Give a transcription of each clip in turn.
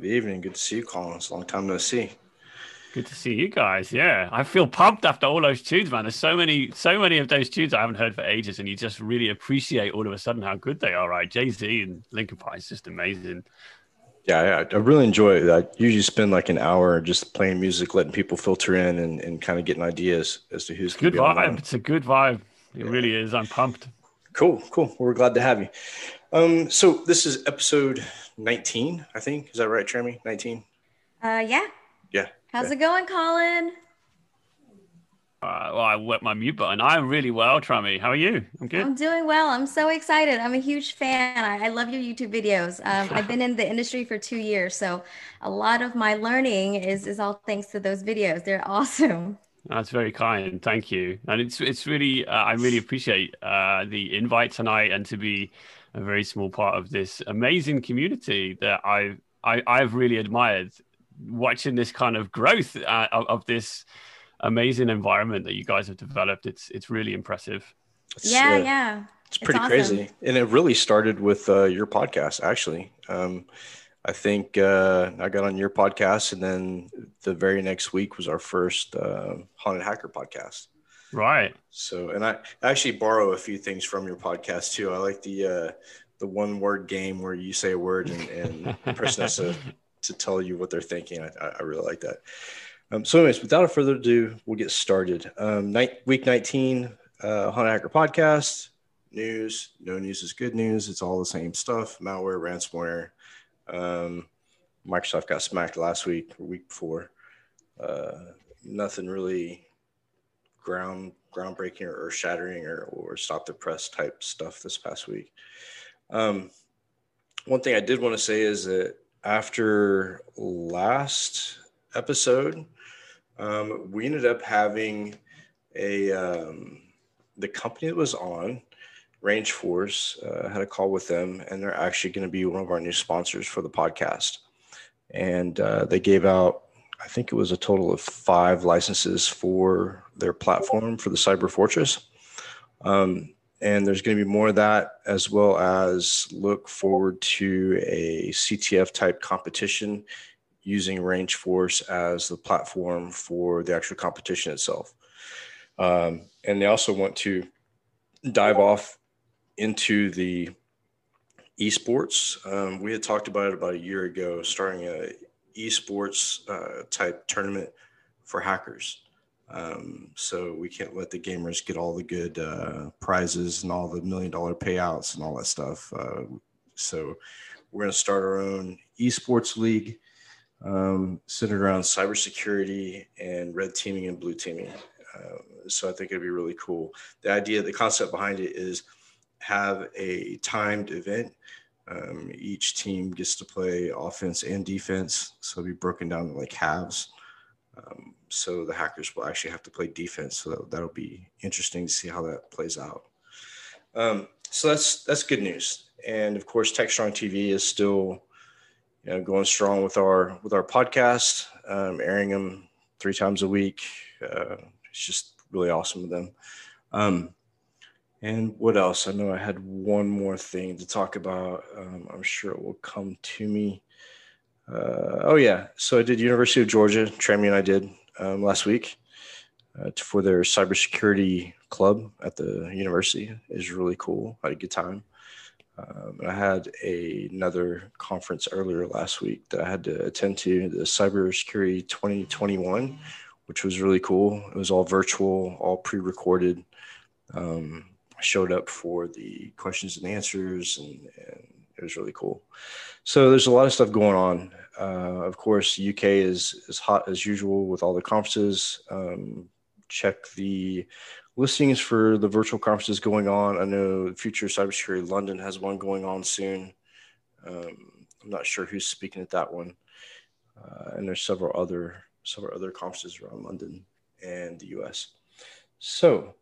Good evening. Good to see you, Colin. It's a long time no see. Good to see you guys. Yeah, I feel pumped after all those tunes, man. There's so many of those tunes I haven't heard for ages, and you just really appreciate all of a sudden how good they are, right? Jay Z and Linkin Park is just amazing. Yeah, I really enjoy it. I usually spend like an hour just playing music, letting people filter in and kind of getting ideas as to who's good vibe. Online. It's a good vibe. It really is. I'm pumped. Cool. Well, we're glad to have you. So this is episode 19, I think. Is that right, Jeremy? 19? Yeah. How's it going, Colin? Well, I wet my mute button. I'm really well, Trummy. How are you? I'm good. I'm doing well. I'm so excited. I'm a huge fan. I love your YouTube videos. I've been in the industry for 2 years, so a lot of my learning is all thanks to those videos. They're awesome. That's very kind. Thank you. And it's really, I really appreciate the invite tonight and to be a very small part of this amazing community that I've really admired, watching this kind of growth of this amazing environment that you guys have developed. It's really impressive. It's pretty awesome. Crazy. And it really started with your podcast, actually. I think I got on your podcast, and then the very next week was our first Haunted Hacker podcast. Right. So, and I actually borrow a few things from your podcast too. I like the one word game where you say a word and the person has to tell you what they're thinking. I really like that. So anyways, without further ado, we'll get started. Week 19, Haunted Hacker podcast, news. No news is good news. It's all the same stuff. Malware, ransomware. Microsoft got smacked last week or week before. Nothing really groundbreaking or earth shattering or stop the press type stuff this past week. One thing I did want to say is that after last episode, we ended up having the company that was on, Range Force, had a call with them, and they're actually going to be one of our new sponsors for the podcast. And they gave out, I think it was a total of 5 licenses for their platform for the Cyber Fortress. And there's going to be more of that, as well as look forward to a CTF type competition using Range Force as the platform for the actual competition itself. And they also want to dive off into the esports. We had talked about it about a year ago, starting a esports type tournament for hackers. So we can't let the gamers get all the good prizes and all the $1 million payouts and all that stuff. So we're going to start our own esports league centered around cybersecurity and red teaming and blue teaming. So I think it'd be really cool. The concept behind it is have a timed event. Each team gets to play offense and defense. So it'll be broken down to like halves. So the hackers will actually have to play defense. So that'll be interesting to see how that plays out. So that's good news. And of course, Tech Strong TV is still, going strong with our podcast, airing them 3 times a week. It's just really awesome of them. And what else? I know I had one more thing to talk about. I'm sure it will come to me. So I did University of Georgia, Trami and I did last week for their cybersecurity club at the university. It was really cool. I had a good time. I had another conference earlier last week that I had to attend to, the Cybersecurity 2021, which was really cool. It was all virtual, all pre-recorded. I showed up for the questions and answers, and it was really cool. So there's a lot of stuff going on. Of course, UK is as hot as usual with all the conferences. Check the listings for the virtual conferences going on. I know Future Cybersecurity London has one going on soon. I'm not sure who's speaking at that one. And there's several other conferences around London and the US. So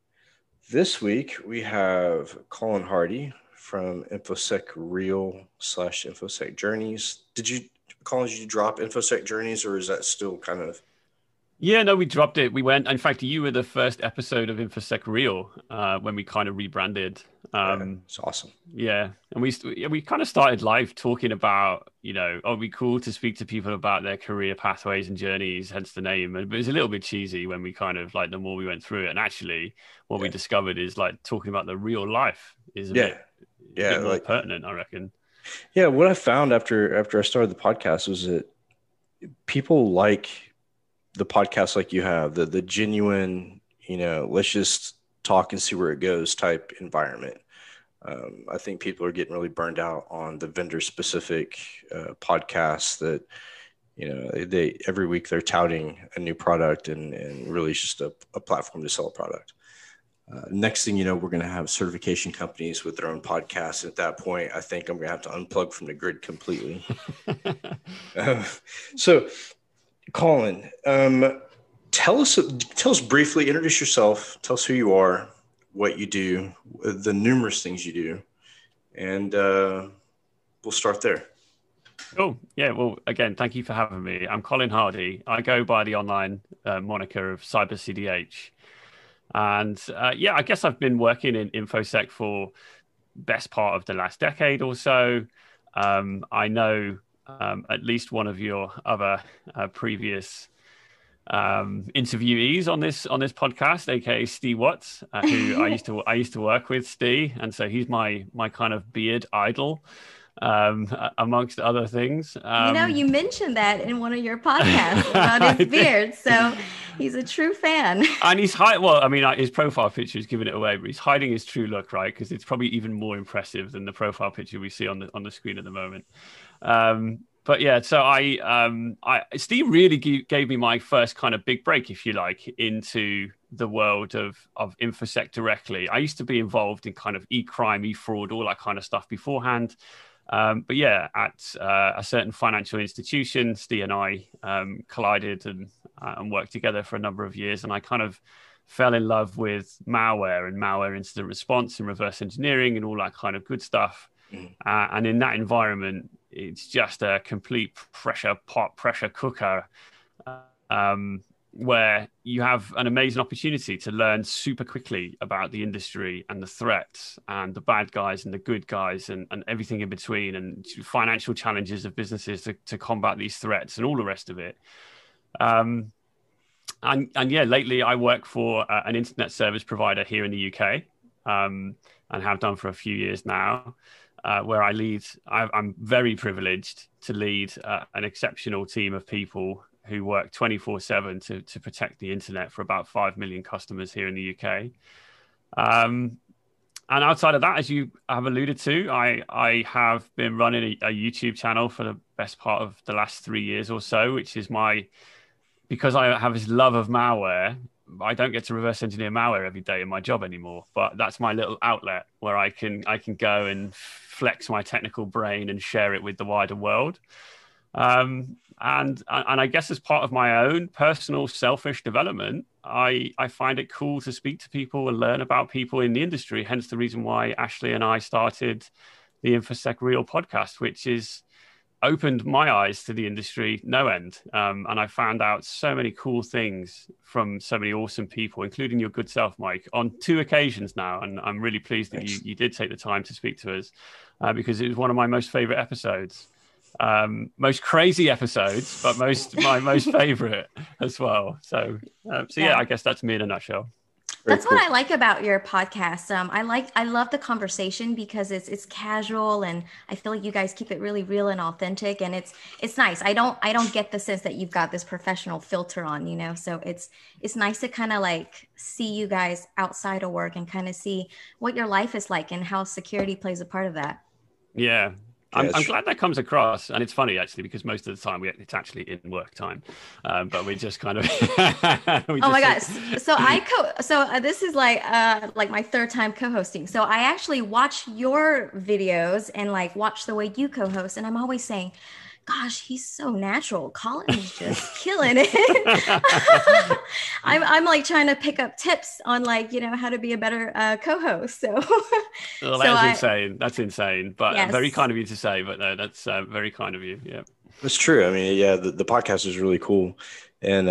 this week we have Colin Hardy from InfoSec Real / InfoSec Journeys. Did you, Colin, drop InfoSec Journeys, or is that still kind of Yeah, no, we dropped it. We went. In fact, you were the first episode of InfoSec Real when we kind of rebranded. It's awesome. Yeah, and we kind of started live talking about, you know, oh, it'd be cool to speak to people about their career pathways and journeys, hence the name. But it was a little bit cheesy when we kind of like the more we went through it, and actually what we discovered is like talking about the real life is a bit more pertinent, I reckon. Yeah, what I found after I started the podcast was that people like the podcast like you have, the genuine, you know, let's just talk and see where it goes type environment. I think people are getting really burned out on the vendor specific podcasts that, you know, they every week they're touting a new product and really it's just a platform to sell a product. Next thing you know, we're going to have certification companies with their own podcasts. At that point, I think I'm going to have to unplug from the grid completely. So, Colin, tell us briefly, introduce yourself, tell us who you are, what you do, the numerous things you do, and we'll start there. Cool. Yeah. Well, again, thank you for having me. I'm Colin Hardy. I go by the online moniker of CyberCDH. And yeah, I guess I've been working in InfoSec for best part of the last decade or so. I know at least one of your other previous interviewees on this podcast, aka Steve Watts, who I used to work with, Steve, and so he's my kind of beard idol, amongst other things. You know, you mentioned that in one of your podcasts about his beard, so he's a true fan. And he's well, I mean, his profile picture is giving it away, but he's hiding his true look, right? Because it's probably even more impressive than the profile picture we see on the screen at the moment. But yeah, so I Steve really gave me my first kind of big break, if you like, into the world of InfoSec directly. I used to be involved in kind of e-crime, e-fraud, all that kind of stuff beforehand. But yeah, at a certain financial institution, Steve and I collided and worked together for a number of years. And I kind of fell in love with malware and malware incident response and reverse engineering and all that kind of good stuff. And in that environment, it's just a complete pressure cooker where you have an amazing opportunity to learn super quickly about the industry and the threats and the bad guys and the good guys and everything in between and financial challenges of businesses to combat these threats and all the rest of it. And yeah, lately I work for an internet service provider here in the UK and have done for a few years now. Where I'm very privileged to lead an exceptional team of people who work 24/7 to protect the internet for about 5 million customers here in the UK. And outside of that, as you have alluded to, I have been running a YouTube channel for the best part of the last 3 years or so, which is because I have this love of malware. I don't get to reverse engineer malware every day in my job anymore, but that's my little outlet where I can go and flex my technical brain and share it with the wider world. And I guess as part of my own personal selfish development, I find it cool to speak to people and learn about people in the industry. Hence the reason why Ashley and I started the InfoSec Real podcast, which is opened my eyes to the industry no end. And I found out so many cool things from so many awesome people, including your good self, Mike, on 2 occasions now. And I'm really pleased that you did take the time to speak to us because it was one of my most favorite episodes. Most crazy episodes, but my most favorite as well. So yeah, I guess that's me in a nutshell. That's what I like about your podcast. I love the conversation because it's casual and I feel like you guys keep it really real and authentic and it's nice. I don't get the sense that you've got this professional filter on, you know, so it's nice to kind of like see you guys outside of work and kind of see what your life is like and how security plays a part of that. Yeah. I'm glad that comes across, and it's funny actually because most of the time it's actually in work time, but we just kind of. Oh my gosh! This is like my 3rd time co-hosting. So I actually watch your videos and like watch the way you co-host, and I'm always saying, gosh, he's so natural. Colin is just killing it. I'm like trying to pick up tips on like, you know, how to be a better co-host. So, well, insane. That's insane. But yes. Very kind of you to say, but no, that's very kind of you. Yeah, that's true. I mean, yeah, the podcast is really cool. And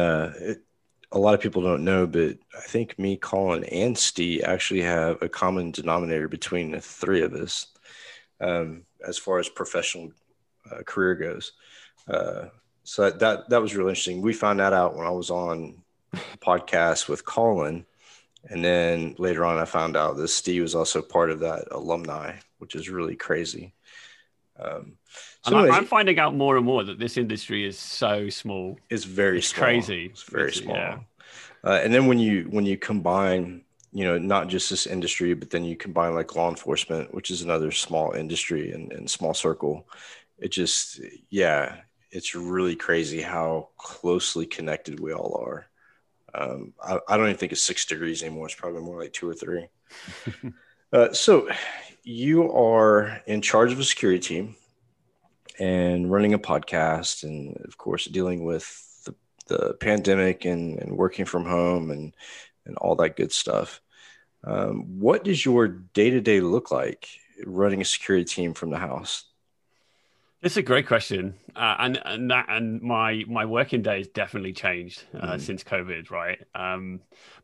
a lot of people don't know, but I think me, Colin, and Steve actually have a common denominator between the three of us as far as professional career goes. So that was really interesting. We found that out when I was on a podcast with Colin. And then later on, I found out that Steve was also part of that alumni, which is really crazy. I'm finding out more and more that this industry is so small. It's very small. Crazy. It's very small. Yeah. And then when you combine, not just this industry, but then you combine like law enforcement, which is another small industry and small circle. It just, yeah, it's really crazy how closely connected we all are. I don't even think it's 6 degrees anymore. It's probably more like 2 or 3. So you are in charge of a security team and running a podcast and, of course, dealing with the pandemic and working from home and all that good stuff. What does your day-to-day look like running a security team from the house? It's a great question, and my working day has definitely changed since COVID, right?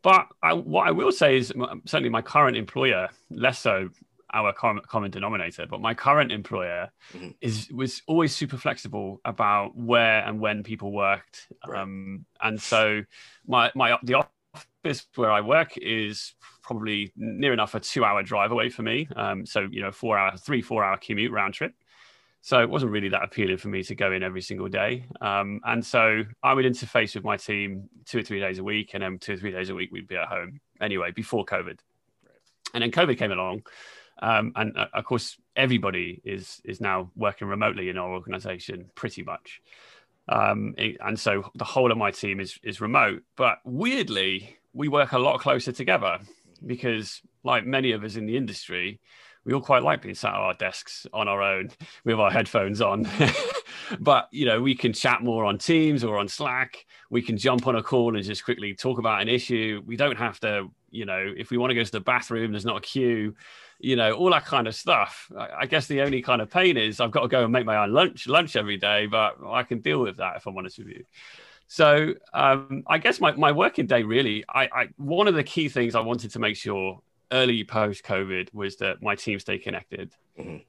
But what I will say is certainly my current employer, less so our common denominator, but my current employer was always super flexible about where and when people worked, right. And so the office where I work is probably near enough a 2-hour drive away for me, so 4-hour commute round trip. So it wasn't really that appealing for me to go in every single day. And so I would interface with my team 2 or 3 days a week, and then 2 or 3 days a week we'd be at home anyway, before COVID. And then COVID came along. And of course, everybody is now working remotely in our organization pretty much. And so the whole of my team is remote, but weirdly, we work a lot closer together because like many of us in the industry, we all quite like being sat at our desks on our own with our headphones on. But, we can chat more on Teams or on Slack. We can jump on a call and just quickly talk about an issue. We don't have to, if we want to go to the bathroom, there's not a queue, all that kind of stuff. I guess the only kind of pain is I've got to go and make my own lunch every day, but I can deal with that if I'm honest with you. So I guess my working day really, one of the key things I wanted to make sure early post-COVID was that my team stay connected.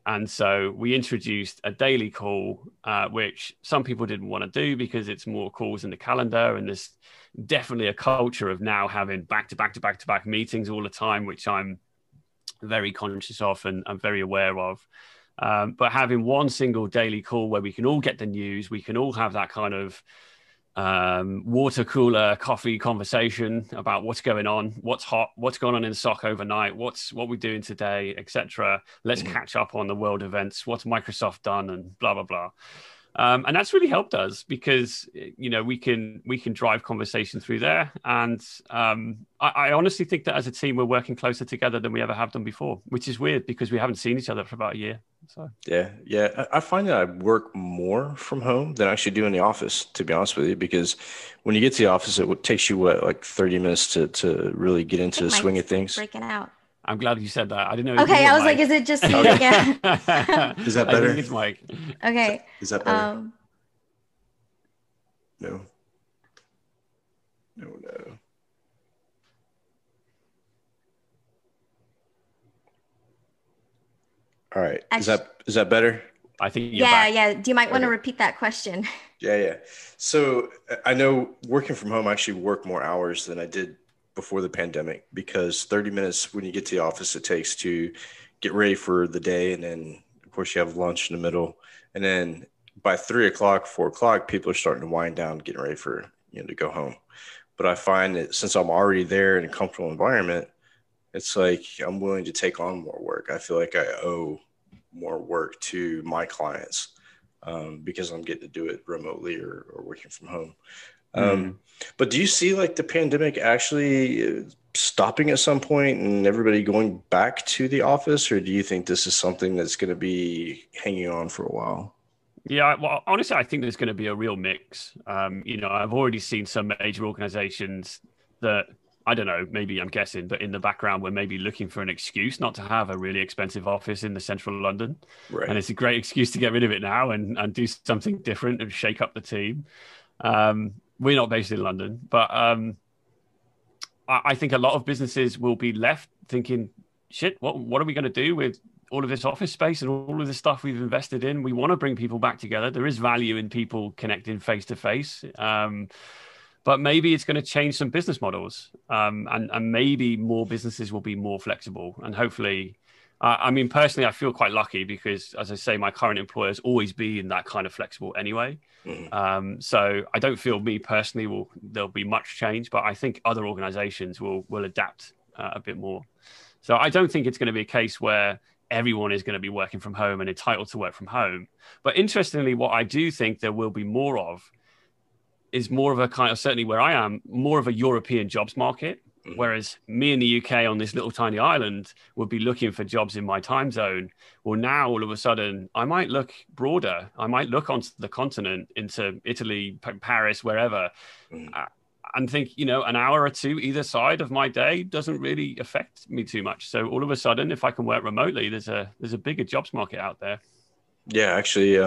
And so we introduced a daily call, which some people didn't want to do because it's more calls in the calendar. And there's definitely a culture of now having back-to-back meetings all the time, which I'm very conscious of and I'm very aware of. But having one single daily call where we can all get the news, we can all have that kind of water cooler coffee conversation about what's going on, what's hot, what's going on in SOC overnight, what we're doing today, etc. Let's catch up on the world events, what's Microsoft done, and blah blah blah. And that's really helped us because we can drive conversation through there. And I honestly think that as a team we're working closer together than we ever have done before, which is weird because we haven't seen each other for about a year. So yeah. I find that I work more from home than I actually do in the office, to be honest with you, because when you get to the office, it takes you like 30 minutes to really get into the swing of things. Breaking out. I'm glad you said that. I didn't know. Okay, I was like, is it just me again? Is that better? I think it's Mike. Okay. Is that better? No. No. All right. Is that better? I think you're back. Yeah. Do you might want to repeat that question? Yeah. So I know working from home, I actually work more hours than I did before the pandemic because 30 minutes when you get to the office, it takes to get ready for the day. And then of course you have lunch in the middle. And then by 3 o'clock, 4 o'clock, people are starting to wind down, getting ready for, to go home. But I find that since I'm already there in a comfortable environment, it's like I'm willing to take on more work. I feel like I owe more work to my clients because I'm getting to do it remotely or working from home. But do you see like the pandemic actually stopping at some point and everybody going back to the office? Or do you think this is something that's going to be hanging on for a while? Yeah, well, honestly, I think there's going to be a real mix. I've already seen some major organizations that I don't know, maybe I'm guessing, but in the background, we're maybe looking for an excuse not to have a really expensive office in the central London. Right. And it's a great excuse to get rid of it now and do something different and shake up the team. We're not based in London, but I think a lot of businesses will be left thinking, shit, what are we going to do with all of this office space and all of this stuff we've invested in? We want to bring people back together. There is value in people connecting face to face. But maybe it's going to change some business models, and maybe more businesses will be more flexible. And hopefully, I mean, personally, I feel quite lucky because, as I say, my current employer's always been that kind of flexible anyway. Mm-hmm. So I don't feel me personally there'll be much change, but I think other organizations will adapt a bit more. So I don't think it's going to be a case where everyone is going to be working from home and entitled to work from home. But interestingly, what I do think there will be more of is more of a kind of, certainly where I am, more of a European jobs market. Mm-hmm. Whereas me in the UK on this little tiny island would be looking for jobs in my time zone. Well, now all of a sudden, I might look broader. I might look onto the continent, into Italy, Paris, wherever, mm-hmm. And think, you know, an hour or two either side of my day doesn't really affect me too much. So all of a sudden, if I can work remotely, there's a bigger jobs market out there. Yeah, actually,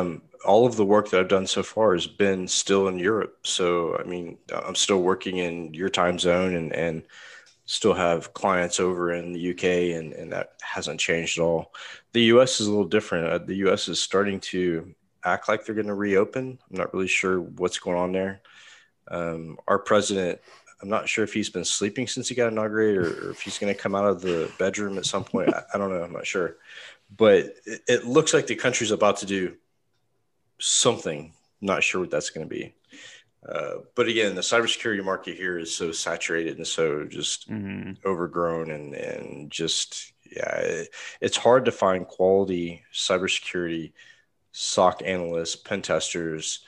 all of the work that I've done so far has been still in Europe. So, I mean, I'm still working in your time zone and still have clients over in the UK, and that hasn't changed at all. The US is a little different. The US is starting to act like they're going to reopen. I'm not really sure what's going on there. Our president, I'm not sure if he's been sleeping since he got inaugurated or if he's going to come out of the bedroom at some point. I don't know. I'm not sure. But it looks like the country's about to do something. Not sure what that's going to be. But again, the cybersecurity market here is so saturated and so just mm-hmm. overgrown and just, yeah, it's hard to find quality cybersecurity, SOC analysts, pen testers,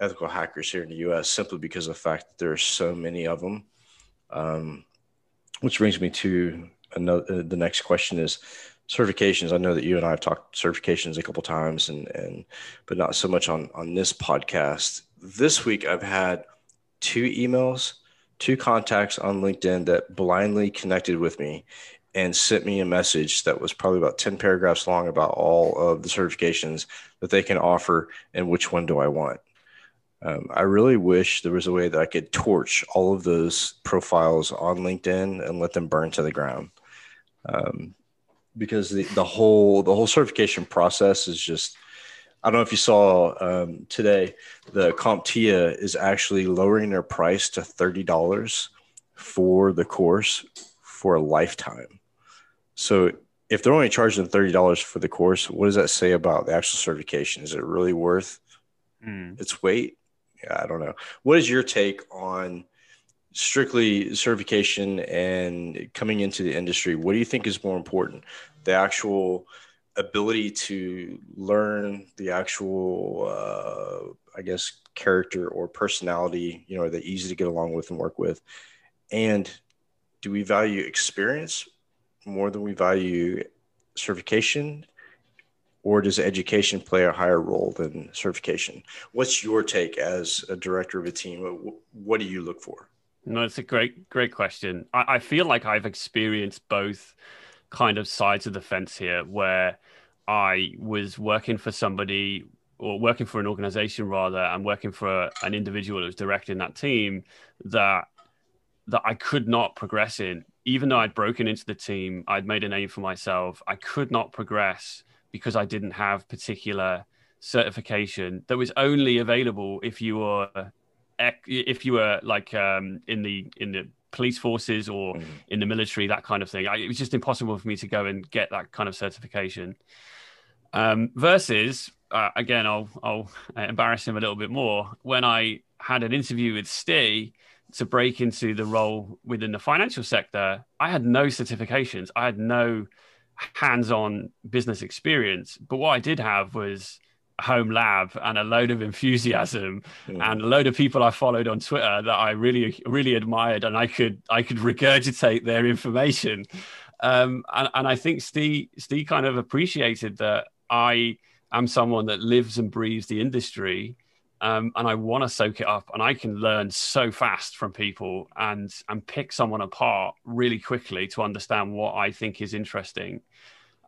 ethical hackers here in the U.S. simply because of the fact that there are so many of them. Which brings me to the next question is, certifications. I know that you and I have talked certifications a couple times, but not so much on this podcast. This week, I've had 2 emails, 2 contacts on LinkedIn that blindly connected with me and sent me a message that was probably about 10 paragraphs long about all of the certifications that they can offer and which one do I want. I really wish there was a way that I could torch all of those profiles on LinkedIn and let them burn to the ground. Because the whole certification process is just, I don't know if you saw today, the CompTIA is actually lowering their price to $30 for the course for a lifetime. So if they're only charging $30 for the course, what does that say about the actual certification? Is it really worth its weight? Yeah, I don't know. What is your take on strictly certification and coming into the industry? What do you think is more important? The actual ability to learn, the actual, I guess, character or personality, you know, are they easy to get along with and work with? And do we value experience more than we value certification? Or does education play a higher role than certification? What's your take as a director of a team? What do you look for? No, it's a great question. I feel like I've experienced both kind of sides of the fence here, where I was working for somebody, or working for an organization rather, and working for an individual that was directing that team that I could not progress in. Even though I'd broken into the team, I'd made a name for myself, I could not progress because I didn't have particular certification that was only available if you were like in the police forces or in the military, that kind of thing. It was just impossible for me to go and get that kind of certification. Versus, again, I'll embarrass him a little bit more. When I had an interview with Steve to break into the role within the financial sector, I had no certifications. I had no hands-on business experience. But what I did have was home lab and a load of enthusiasm and a load of people I followed on Twitter that I really, really admired, and I could regurgitate their information. And I think Steve kind of appreciated that I am someone that lives and breathes the industry, and I want to soak it up, and I can learn so fast from people and pick someone apart really quickly to understand what I think is interesting.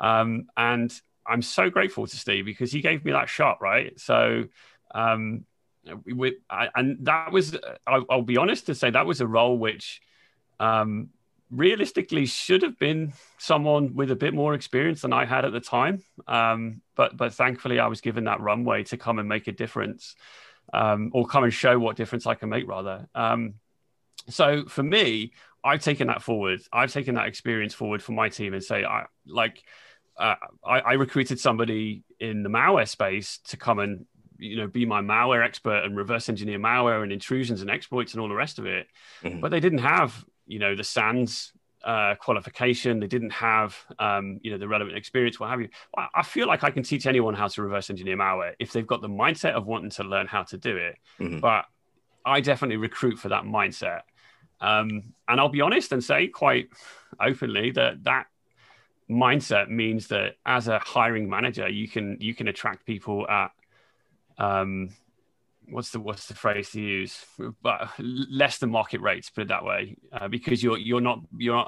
And I'm so grateful to Steve because he gave me that shot, right? So, and that was, I'll be honest to say, that was a role which realistically should have been someone with a bit more experience than I had at the time. But thankfully I was given that runway to come and make a difference, or come and show what difference I can make, rather. So for me, I've taken that forward. I've taken that experience forward for my team and say, I recruited somebody in the malware space to come and, you know, be my malware expert and reverse engineer malware and intrusions and exploits and all the rest of it. Mm-hmm. But they didn't have, you know, the SANS qualification. They didn't have, you know, the relevant experience, what have you. I feel like I can teach anyone how to reverse engineer malware if they've got the mindset of wanting to learn how to do it. Mm-hmm. But I definitely recruit for that mindset. And I'll be honest and say quite openly that that mindset means that as a hiring manager, you can attract people at, what's the phrase to use? But less than market rates, put it that way, because you're not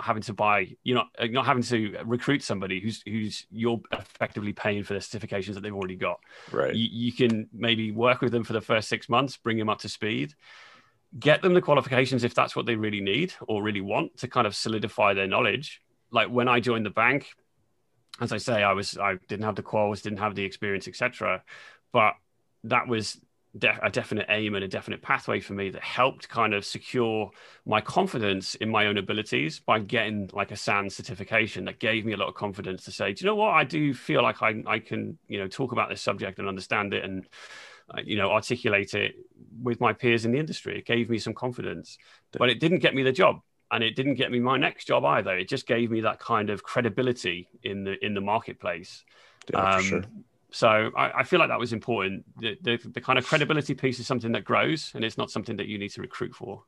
having to buy, you're not having to recruit somebody who's you're effectively paying for the certifications that they've already got. Right. You can maybe work with them for the first 6 months, bring them up to speed, get them the qualifications if that's what they really need or really want to kind of solidify their knowledge. Like when I joined the bank, as I say, I didn't have the quals, didn't have the experience, etc. But that was a definite aim and a definite pathway for me that helped kind of secure my confidence in my own abilities by getting like a SANS certification that gave me a lot of confidence to say, do you know what? I do feel like I can, you know, talk about this subject and understand it and, you know, articulate it with my peers in the industry. It gave me some confidence, but it didn't get me the job. And it didn't get me my next job either. It just gave me that kind of credibility in the marketplace. Yeah, for sure. So I feel like that was important. The kind of credibility piece is something that grows, and it's not something that you need to recruit for.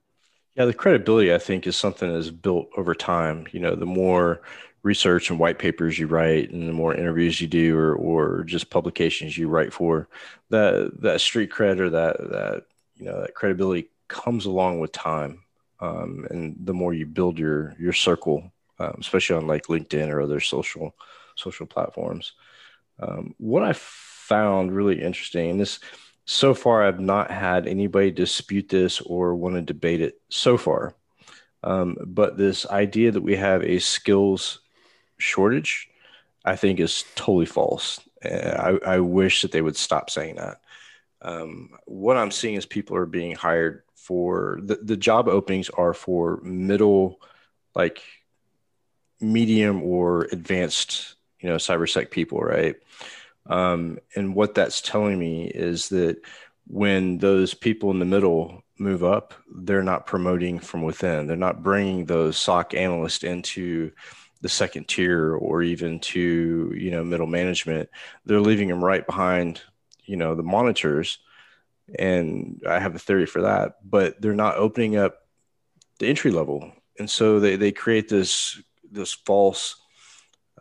Yeah, the credibility, I think, is something that is built over time. You know, the more research and white papers you write and the more interviews you do or just publications you write for, that street cred or that credibility comes along with time. And the more you build your circle, especially on like LinkedIn or other social platforms, what I found really interesting, and this so far I've not had anybody dispute this or want to debate it so far, but this idea that we have a skills shortage, I think is totally false. I wish that they would stop saying that. What I'm seeing is people are being hired for the job openings are for middle, like medium or advanced, you know, cybersec people, right? And what that's telling me is that when those people in the middle move up, they're not promoting from within. They're not bringing those SOC analysts into the second tier or even to, you know, middle management. They're leaving them right behind, you know, the monitors. And I have a theory for that, but they're not opening up the entry level. And so they create this false,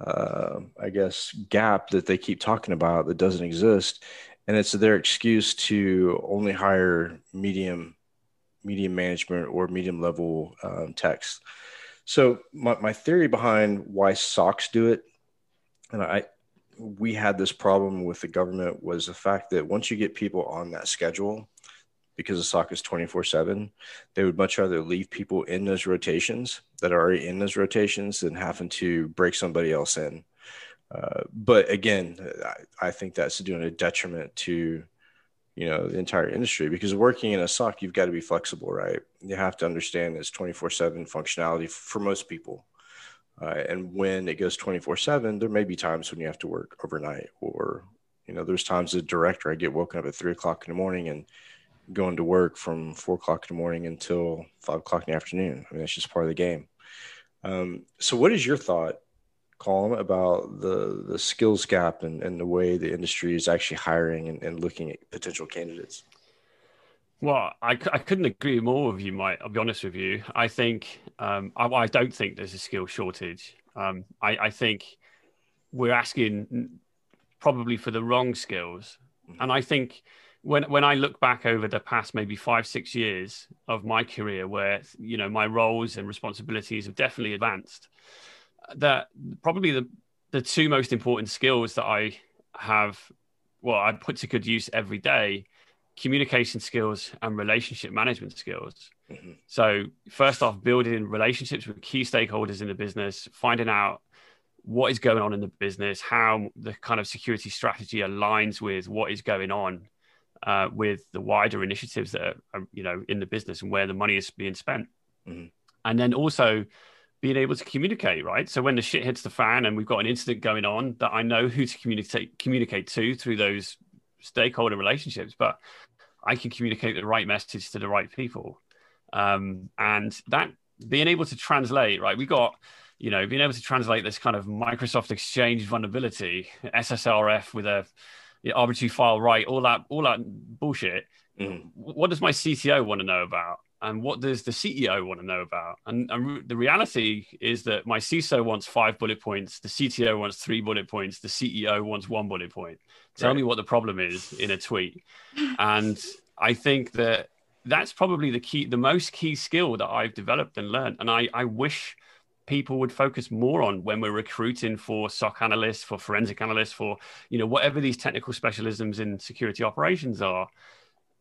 I guess, gap that they keep talking about that doesn't exist. And it's their excuse to only hire medium management or medium level techs. So my theory behind why SOCs do it, and we had this problem with the government, was the fact that once you get people on that schedule, because the SOC is 24/7, they would much rather leave people in those rotations that are already in those rotations than having to break somebody else in. But again, I think that's doing a detriment to, you know, the entire industry, because working in a SOC, you've got to be flexible, right? You have to understand it's 24/7 functionality for most people. And when it goes 24/7, there may be times when you have to work overnight, or, you know, there's times as a director, I get woken up at 3:00 in the morning and going to work from 4:00 in the morning until 5:00 in the afternoon. I mean, that's just part of the game. So what is your thought, Colin, about the skills gap and the way the industry is actually hiring and looking at potential candidates? Well, I couldn't agree more with you, Mike. I'll be honest with you. I think I don't think there's a skill shortage. I think we're asking probably for the wrong skills. And I think when I look back over the past maybe 5-6 years of my career, where, you know, my roles and responsibilities have definitely advanced, that probably the two most important skills that I have, well, I put to good use every day communication skills and relationship management skills. Mm-hmm. So first off, building relationships with key stakeholders in the business, finding out what is going on in the business, how the kind of security strategy aligns with what is going on with the wider initiatives that are, you know, in the business and where the money is being spent. Mm-hmm. And then also being able to communicate, right? So when the shit hits the fan and we've got an incident going on, that I know who to communicate to through those stakeholder relationships, but I can communicate the right message to the right people. And that being able to translate, right? We got, you know, being able to translate this kind of Microsoft Exchange vulnerability, SSRF with a arbitrary file, right? All that bullshit. Mm. What does my CTO want to know about? And what does the CEO want to know about? And the reality is that my CISO wants 5 bullet points. The CTO wants 3 bullet points. The CEO wants 1 bullet point. Tell me what the problem is in a tweet. And I think that that's probably the most key skill that I've developed and learned. And I wish people would focus more on when we're recruiting for SOC analysts, for forensic analysts, for, you know, whatever these technical specialisms in security operations are,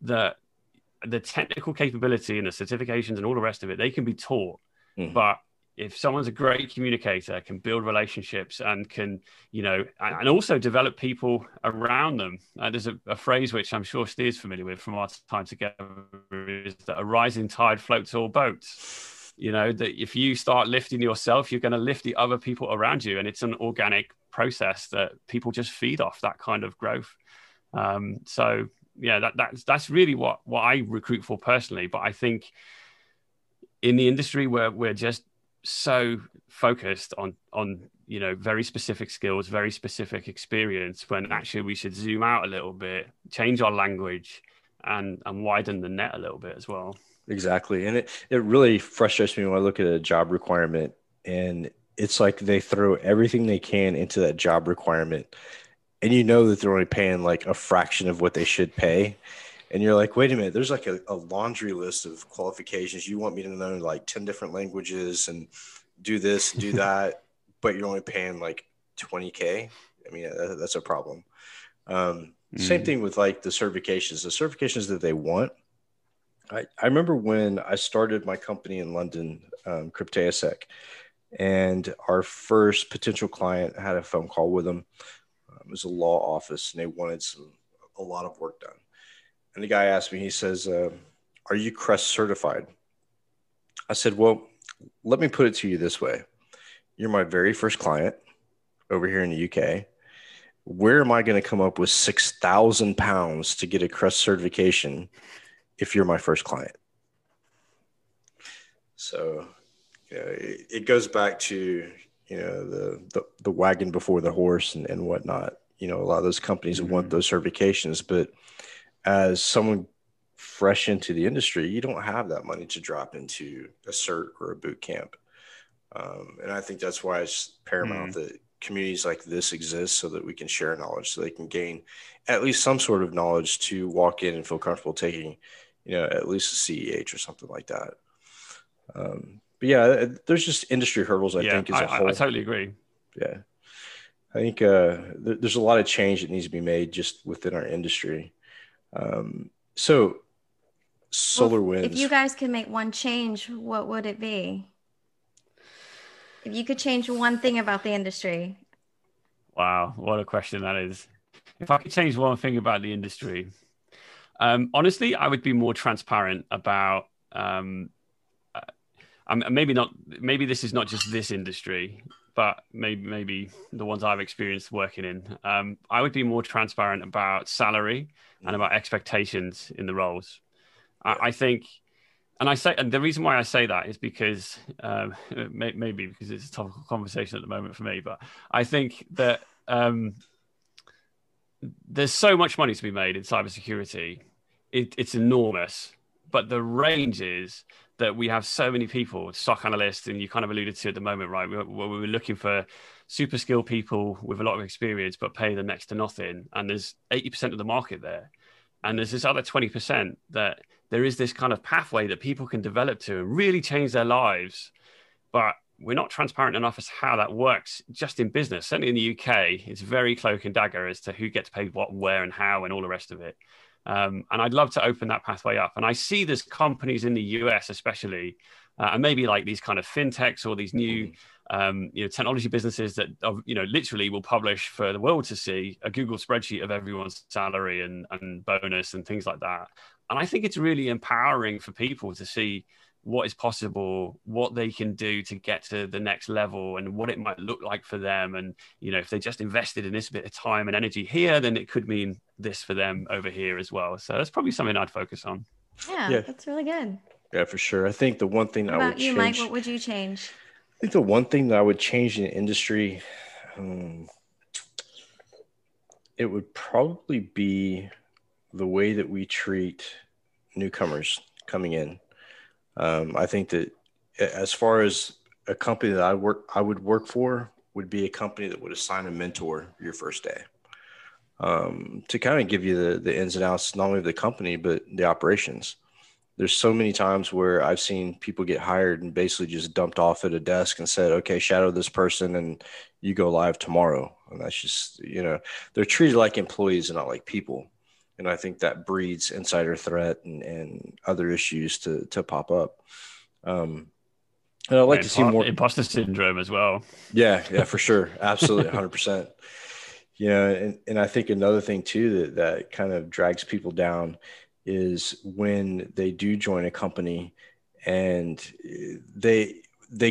that the technical capability and the certifications and all the rest of it, they can be taught. Mm-hmm. But if someone's a great communicator, can build relationships and can, you know, and also develop people around them. There's a phrase which I'm sure Steve's familiar with from our time together, is that a rising tide floats all boats. You know, that if you start lifting yourself, you're going to lift the other people around you. And it's an organic process that people just feed off, that kind of growth. So yeah, that's really what I recruit for personally. But I think in the industry where we're just so focused on, you know, very specific skills, very specific experience, when actually we should zoom out a little bit, change our language and widen the net a little bit as well. Exactly. And it really frustrates me when I look at a job requirement and it's like they throw everything they can into that job requirement. And you know that they're only paying like a fraction of what they should pay. And you're like, wait a minute, there's like a laundry list of qualifications. You want me to know like 10 different languages and do this, and do that, but you're only paying like 20K. I mean, that's a problem. Same thing with like the certifications that they want. I remember when I started my company in London, Cryptasec, and our first potential client had a phone call with them. It was a law office and they wanted a lot of work done. And the guy asked me, he says, are you CREST certified? I said, well, let me put it to you this way. You're my very first client over here in the UK. Where am I going to come up with 6,000 pounds to get a CREST certification if you're my first client? So you know, it goes back to, you know, the wagon before the horse and whatnot. You know, a lot of those companies want those certifications, but as someone fresh into the industry, you don't have that money to drop into a cert or a boot camp. And I think that's why it's paramount that communities like this exist so that we can share knowledge, so they can gain at least some sort of knowledge to walk in and feel comfortable taking, you know, at least a CEH or something like that. But yeah, there's just industry hurdles, I think, as a whole. I totally agree. Yeah. I think there's a lot of change that needs to be made just within our industry. So SolarWinds. If you guys could make one change, what would it be? If you could change one thing about the industry. Wow, what a question that is. If I could change one thing about the industry, honestly, I would be more transparent about... maybe this is not just this industry, but maybe the ones I've experienced working in. I would be more transparent about salary and about expectations in the roles. I think, and the reason why I say that is because maybe because it's a topical conversation at the moment for me, but I think that there's so much money to be made in cybersecurity. It's enormous, but the range is that we have so many people, SOC analysts, and you kind of alluded to at the moment, right? We were looking for super skilled people with a lot of experience, but pay them next to nothing. And there's 80% of the market there. And there's this other 20% that there is this kind of pathway that people can develop to and really change their lives. But we're not transparent enough as how that works just in business. Certainly in the UK, it's very cloak and dagger as to who gets paid what, where, and how, and all the rest of it. And I'd love to open that pathway up. And I see there's companies in the US especially, and maybe like these kind of fintechs or these new technology businesses that literally will publish for the world to see a Google spreadsheet of everyone's salary and bonus and things like that. And I think it's really empowering for people to see what is possible, what they can do to get to the next level and what it might look like for them. And, if they just invested in this bit of time and energy here, then it could mean this for them over here as well. So that's probably something I'd focus on. Yeah. That's really good. Yeah, for sure. I think the one thing I would change. About you, Mike, what would you change? I think the one thing that I would change in the industry, it would probably be the way that we treat newcomers coming in. I think that as far as a company that I would work for would be a company that would assign a mentor your first day to kind of give you the ins and outs, not only of the company, but the operations. There's so many times where I've seen people get hired and basically just dumped off at a desk and said, okay, shadow this person and you go live tomorrow. And that's just, they're treated like employees and not like people. And I think that breeds insider threat and other issues to pop up. And I'd like to see more imposter syndrome as well. Yeah, for sure. Absolutely. 100%. And I think another thing too, that kind of drags people down is when they do join a company and they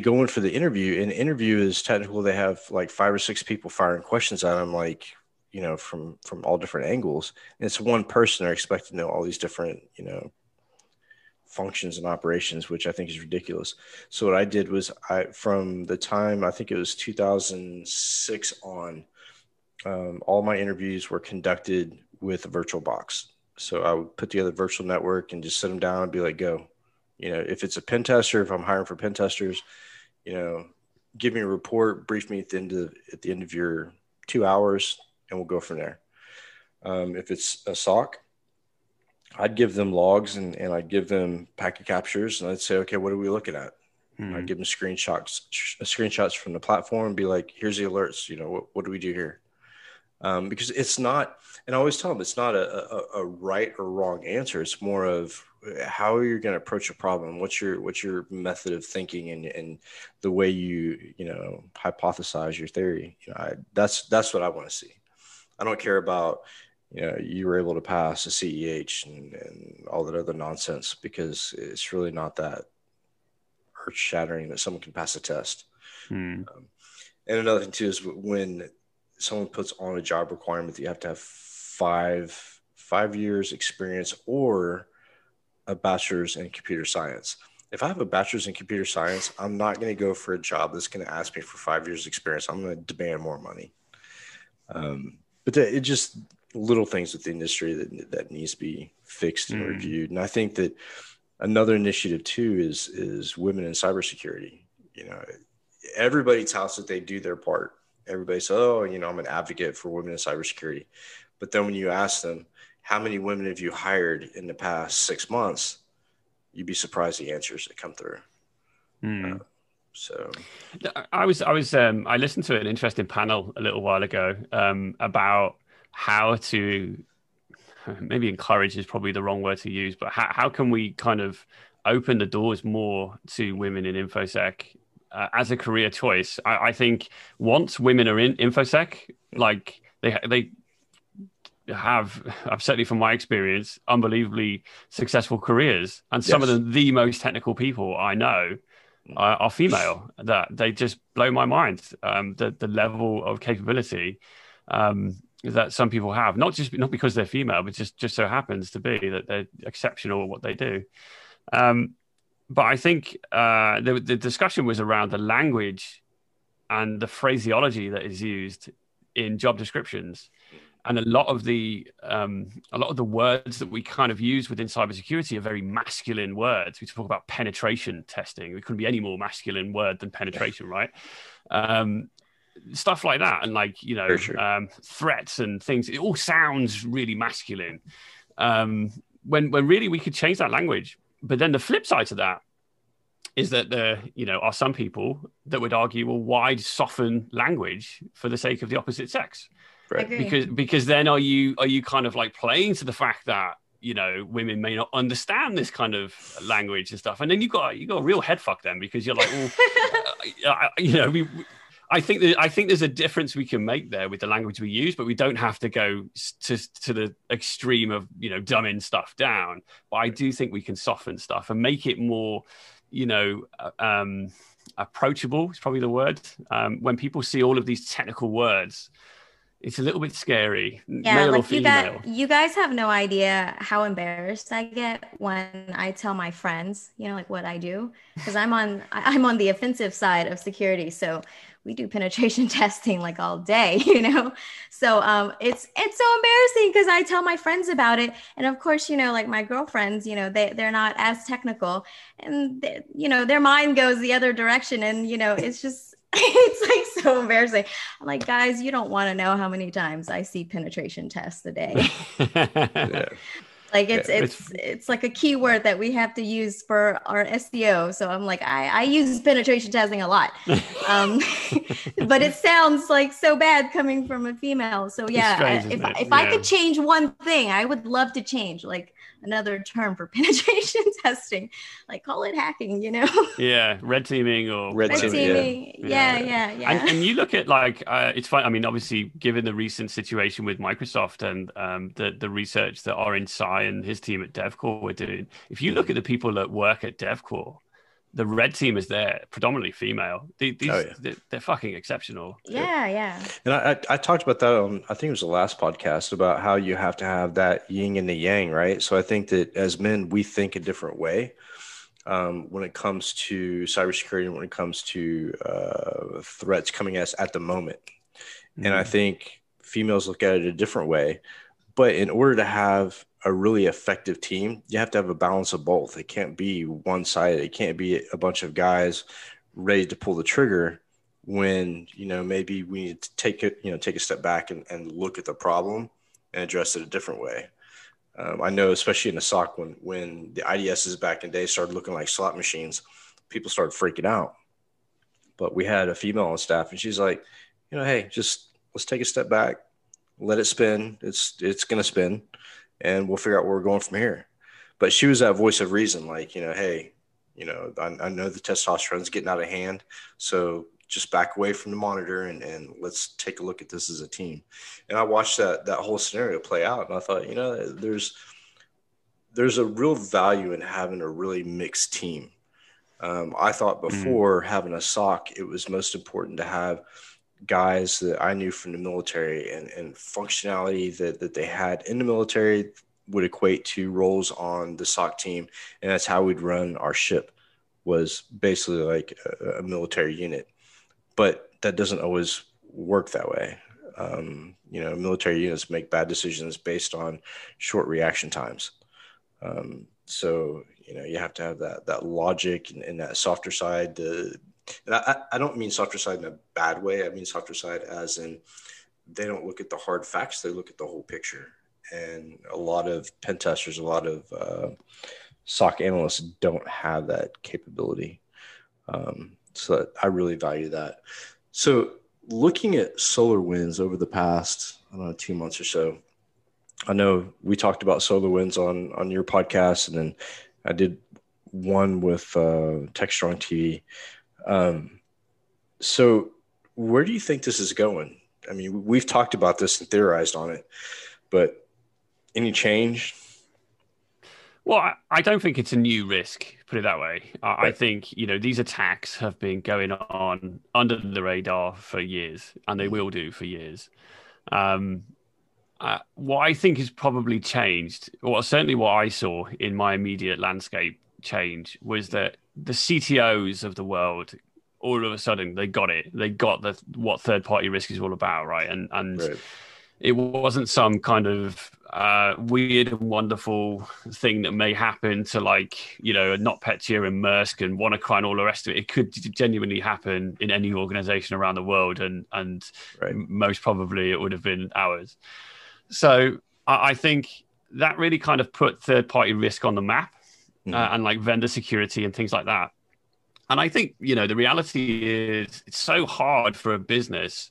go in for the interview, and interview is technical. They have like 5 or 6 people firing questions at them, like, from all different angles. And it's one person they're expected to know all these different, functions and operations, which I think is ridiculous. So what I did was from the time, I think it was 2006 on, all my interviews were conducted with a virtual box. So I would put together a virtual network and just sit them down and be like, go, if it's a pen tester, if I'm hiring for pen testers, give me a report, brief me at the end of your 2 hours, and we'll go from there. If it's a SOC, I'd give them logs and I'd give them packet captures, and I'd say, okay, what are we looking at? Mm-hmm. I'd give them screenshots from the platform and be like, here's the alerts, what do we do here? Because it's not, and I always tell them, it's not a right or wrong answer. It's more of how you're going to approach a problem. What's your method of thinking and the way you hypothesize your theory. That's what I want to see. I don't care about, you were able to pass a CEH and all that other nonsense, because it's really not that earth shattering that someone can pass a test. Hmm. And another thing too, is when someone puts on a job requirement that you have to have five years experience or a bachelor's in computer science. If I have a bachelor's in computer science, I'm not going to go for a job that's going to ask me for 5 years experience. I'm going to demand more money. But it just little things with the industry that needs to be fixed and reviewed. And I think that another initiative too is women in cybersecurity. Everybody touts that they do their part. Everybody says, oh, I'm an advocate for women in cybersecurity. But then when you ask them, how many women have you hired in the past 6 months? You'd be surprised the answers that come through. Mm. So I listened to an interesting panel a little while ago about how to, maybe encourage is probably the wrong word to use, but how can we kind of open the doors more to women in InfoSec as a career choice? I think once women are in InfoSec, like they have, certainly from my experience, unbelievably successful careers. And some of the most technical people I know are female. That they just blow my mind, the level of capability that some people have, not because they're female, but just so happens to be that they're exceptional at what they do. But I think the discussion was around the language and the phraseology that is used in job descriptions. And a lot of the words that we kind of use within cybersecurity are very masculine words. We talk about penetration testing. It couldn't be any more masculine word than penetration, right? Stuff like that, and like sure. Threats and things. It all sounds really masculine. When really we could change that language. But then the flip side to that is that there are some people that would argue, well, why soften language for the sake of the opposite sex? Right. Because then are you kind of like playing to the fact that, you know, women may not understand this kind of language and stuff, and then you got a real head fuck then, because you're like, well, I think there's a difference we can make there with the language we use, but we don't have to go to the extreme of, you know, dumbing stuff down. But I do think we can soften stuff and make it more, you know, approachable is probably the word. When people see all of these technical words, it's a little bit scary. Yeah, male like or female. You guys have no idea how embarrassed I get when I tell my friends, you know, like what I do, because I'm on the offensive side of security. So we do penetration testing like all day, you know. So it's so embarrassing because I tell my friends about it, and of course, you know, like my girlfriends, you know, they're not as technical, and they, you know, their mind goes the other direction, and you know, it's just. It's like so embarrassing. I'm like, guys, you don't want to know how many times I see penetration tests a day. Yeah. Like it's like a keyword that we have to use for our SEO. So I'm like, I use penetration testing a lot, but it sounds like so bad coming from a female. So yeah, strange, if I could change one thing, I would love to change like another term for penetration testing, like call it hacking, you know? Yeah, red teaming or red teaming. Yeah. And you look at like it's fine. I mean, obviously, given the recent situation with Microsoft and the research that are inside. And his team at DevCorp were doing. If you look at the people that work at DevCorp, the red team is there, predominantly female. They're fucking exceptional. Yeah. And I talked about that on, I think it was the last podcast, about how you have to have that yin and the yang, right? So I think that as men, we think a different way when it comes to cybersecurity and when it comes to threats coming at us at the moment. Mm-hmm. And I think females look at it a different way. But in order to have a really effective team, you have to have a balance of both. It can't be one-sided. It can't be a bunch of guys ready to pull the trigger when, you know, maybe we need to take a step back and look at the problem and address it a different way. I know, especially in the SOC, when the IDSs back in the day started looking like slot machines, people started freaking out. But we had a female on staff, and she's like, you know, hey, just let's take a step back, let it spin. It's going to spin. And we'll figure out where we're going from here. But she was that voice of reason, like, you know, hey, you know, I know the testosterone's getting out of hand, so just back away from the monitor and let's take a look at this as a team. And I watched that whole scenario play out, and I thought, you know, there's a real value in having a really mixed team. I thought before having a SOC, it was most important to have guys that I knew from the military and functionality that they had in the military would equate to roles on the SOC team. And that's how we'd run our ship, was basically like a military unit, but that doesn't always work that way. You know, military units make bad decisions based on short reaction times. So, you know, you have to have that logic and that softer side, and I don't mean softer side in a bad way. I mean softer side as in they don't look at the hard facts. They look at the whole picture. And a lot of pen testers, a lot of SOC analysts don't have that capability. So I really value that. So looking at SolarWinds over the past, I don't know, 2 months or so, I know we talked about SolarWinds on your podcast, and then I did one with Tech Strong TV. So where do you think this is going? I mean, we've talked about this and theorized on it, but any change? Well, I don't think it's a new risk, put it that way. Right. I think, you know, these attacks have been going on under the radar for years, and they will do for years. What I think has probably changed, or certainly what I saw in my immediate landscape change, was that the CTOs of the world, all of a sudden, they got it. They got what third-party risk is all about, right? And it wasn't some kind of weird and wonderful thing that may happen to, like, you know, NotPetya and Maersk and WannaCry and all the rest of it. It could genuinely happen in any organization around the world, and most probably it would have been ours. So I think that really kind of put third-party risk on the map. And like vendor security and things like that. And I think, you know, the reality is it's so hard for a business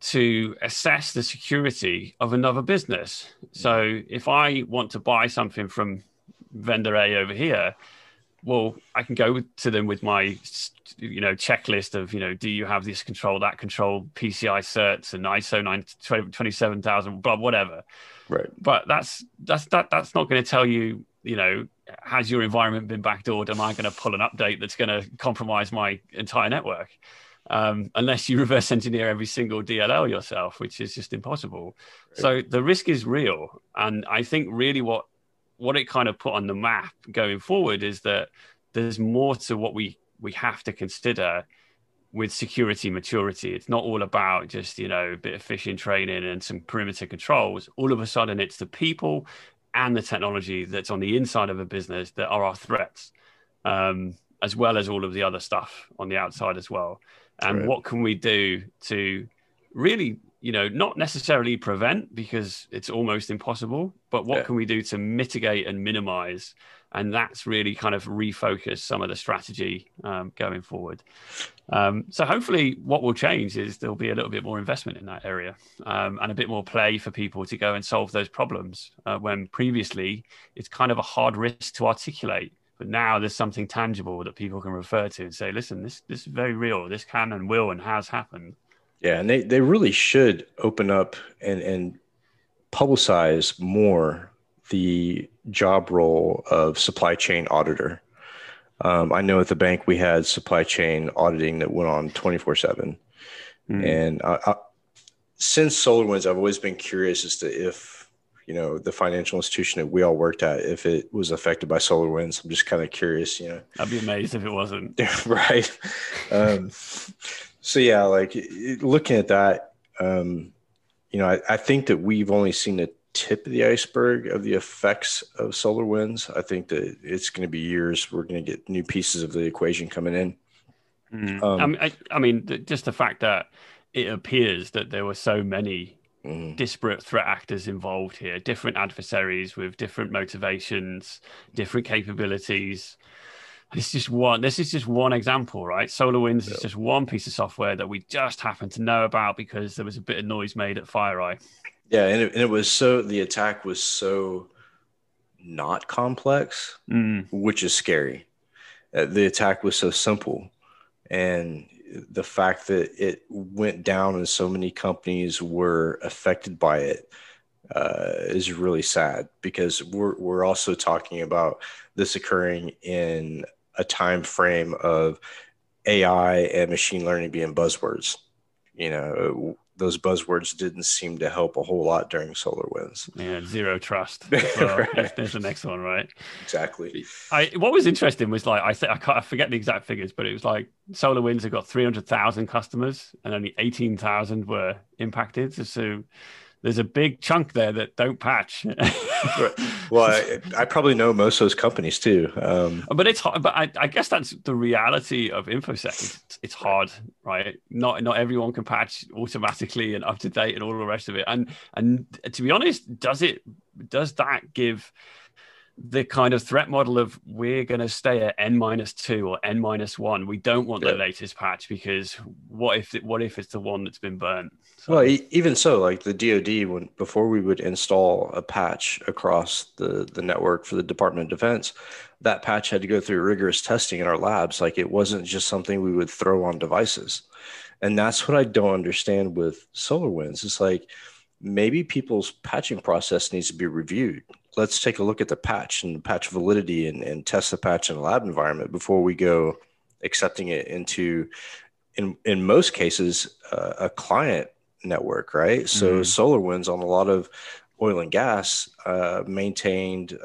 to assess the security of another business. So if I want to buy something from vendor A over here, well, I can go to them with my, you know, checklist of, you know, do you have this control, that control, PCI certs and ISO 27000, blah, whatever. Right. But that's not going to tell you, you know, has your environment been backdoored? Am I going to pull an update that's going to compromise my entire network? Unless you reverse engineer every single DLL yourself, which is just impossible. Right. So the risk is real. And I think really what it kind of put on the map going forward is that there's more to what we have to consider with security maturity. It's not all about just, you know, a bit of phishing training and some perimeter controls. All of a sudden it's the people and the technology that's on the inside of a business that are our threats, as well as all of the other stuff on the outside as well. And right. What can we do to really, you know, not necessarily prevent, because it's almost impossible, but what can we do to mitigate and minimize? And that's really kind of refocus some of the strategy going forward. So hopefully what will change is there'll be a little bit more investment in that area and a bit more play for people to go and solve those problems when previously it's kind of a hard risk to articulate. But now there's something tangible that people can refer to and say, listen, this is very real. This can and will and has happened. Yeah, and they really should open up and publicize more the job role of supply chain auditor. I know at the bank we had supply chain auditing that went on 24/7. And since SolarWinds, I've always been curious as to if, you know, the financial institution that we all worked at, if it was affected by SolarWinds. I'm just kind of curious, you know. I'd be amazed if it wasn't. Right. So yeah, like looking at that, you know, I think that we've only seen the tip of the iceberg of the effects of SolarWinds. I think that it's going to be years. We're going to get new pieces of the equation coming in. I mean, just the fact that it appears that there were so many disparate threat actors involved here, different adversaries with different motivations, different capabilities. This is just one example, right? SolarWinds is just one piece of software that we just happened to know about because there was a bit of noise made at FireEye. Yeah, and it was so, the attack was so not complex, which is scary. The attack was so simple. And the fact that it went down and so many companies were affected by it is really sad, because we're also talking about this occurring in a time frame of AI and machine learning being buzzwords. You know, those buzzwords didn't seem to help a whole lot during SolarWinds. Yeah, zero trust. Well, right. There's the next one, right? Exactly. What was interesting was, like, I forget the exact figures, but it was like SolarWinds had got 300,000 customers and only 18,000 were impacted. So there's a big chunk there that don't patch. Well, I probably know most of those companies too. But it's hard. But I guess that's the reality of InfoSec. It's hard, right? Not everyone can patch automatically and up to date and all the rest of it. And to be honest, does that give the kind of threat model of we're going to stay at N-2 or N-1? We don't want the latest patch, because what if it's the one that's been burnt? So. Well, even so, like the DoD, before we would install a patch across the network for the Department of Defense, that patch had to go through rigorous testing in our labs. Like, it wasn't just something we would throw on devices. And that's what I don't understand with SolarWinds. It's like, maybe people's patching process needs to be reviewed. Let's take a look at the patch and the patch validity and test the patch in a lab environment before we go accepting it into, in most cases, a client network, right? So SolarWinds on a lot of oil and gas maintained,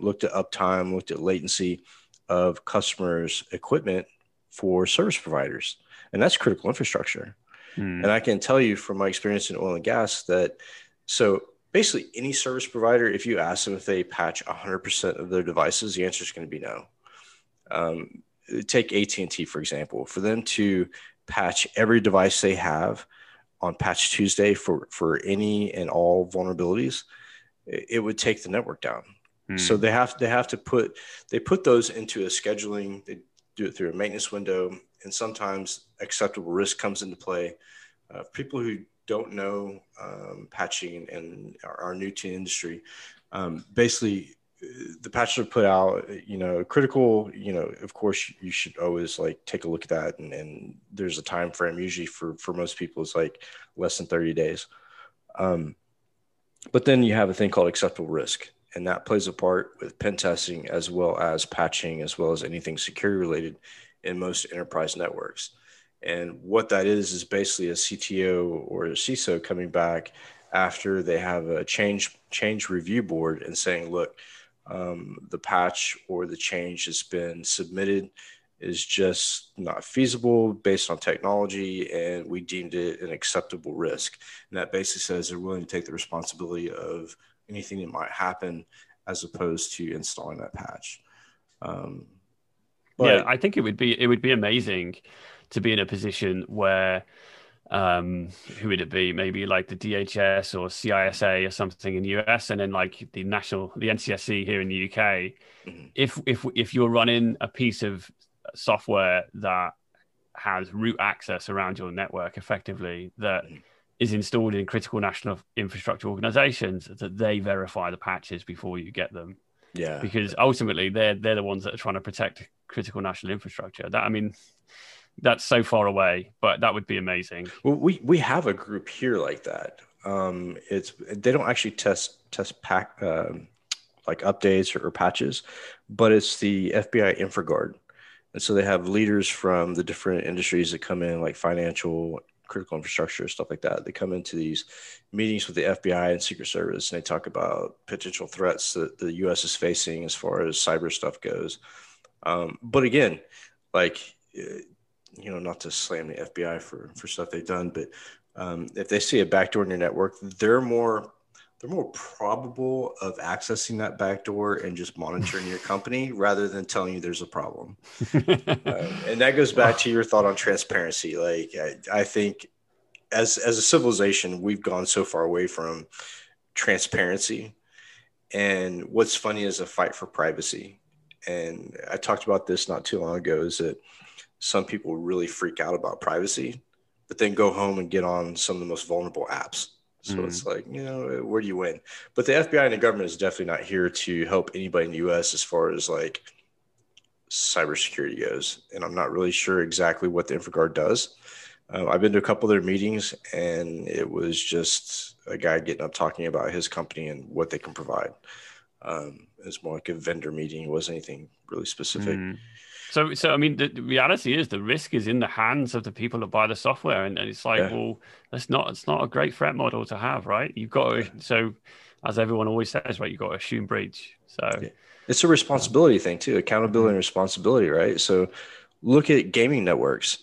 looked at uptime, looked at latency of customers' equipment for service providers. And that's critical infrastructure. And I can tell you from my experience in oil and gas that, so basically any service provider, if you ask them if they patch 100% of their devices, the answer is going to be no. Take AT&T, for example. For them to patch every device they have on Patch Tuesday for any and all vulnerabilities, it would take the network down. So they put those into a scheduling. They do it through a maintenance window, and sometimes acceptable risk comes into play. People who don't know patching and are new to industry, basically the patches are put out, critical, of course you should always like take a look at that. And there's a time frame usually for most people it's like less than 30 days. But then you have a thing called acceptable risk, and that plays a part with pen testing as well as patching, as well as anything security related in most enterprise networks. And what that is basically a CTO or a CISO coming back after they have a change review board and saying, look, the patch or the change that's been submitted is just not feasible based on technology, and we deemed it an acceptable risk. And that basically says they're willing to take the responsibility of anything that might happen as opposed to installing that patch. Yeah, I think it would be amazing to be in a position where who would it be? Maybe like the DHS or CISA or something in the US, and then like the NCSC here in the UK. Mm-hmm. If you're running a piece of software that has root access around your network effectively, that mm-hmm. is installed in critical national infrastructure organizations, that they verify the patches before you get them. Yeah. Because ultimately they're the ones that are trying to protect critical national infrastructure. That's so far away, but that would be amazing. Well, we have a group here like that. They don't actually test pack like updates or patches, but it's the FBI InfraGuard. And so they have leaders from the different industries that come in, like financial, critical infrastructure, stuff like that. They come into these meetings with the FBI and Secret Service, and they talk about potential threats that the US is facing as far as cyber stuff goes. But again, like, not to slam the FBI for stuff they've done, but if they see a backdoor in your network, they're more probable of accessing that backdoor and just monitoring your company rather than telling you there's a problem. And that goes back to your thought on transparency. Like I think as a civilization, we've gone so far away from transparency. And what's funny is a fight for privacy. And I talked about this not too long ago, is that some people really freak out about privacy, but then go home and get on some of the most vulnerable apps. So it's like, where do you win? But the FBI and the government is definitely not here to help anybody in the US as far as like cybersecurity goes. And I'm not really sure exactly what the InfraGuard does. I've been to a couple of their meetings, and it was just a guy getting up talking about his company and what they can provide. It's more like a vendor meeting. It wasn't anything really specific. So I mean, the reality is the risk is in the hands of the people that buy the software, and it's like, well, it's not a great threat model to have, right? You've got to, so as everyone always says, right, you've got to assume breach. So it's a responsibility thing too, accountability and responsibility, right? So look at gaming networks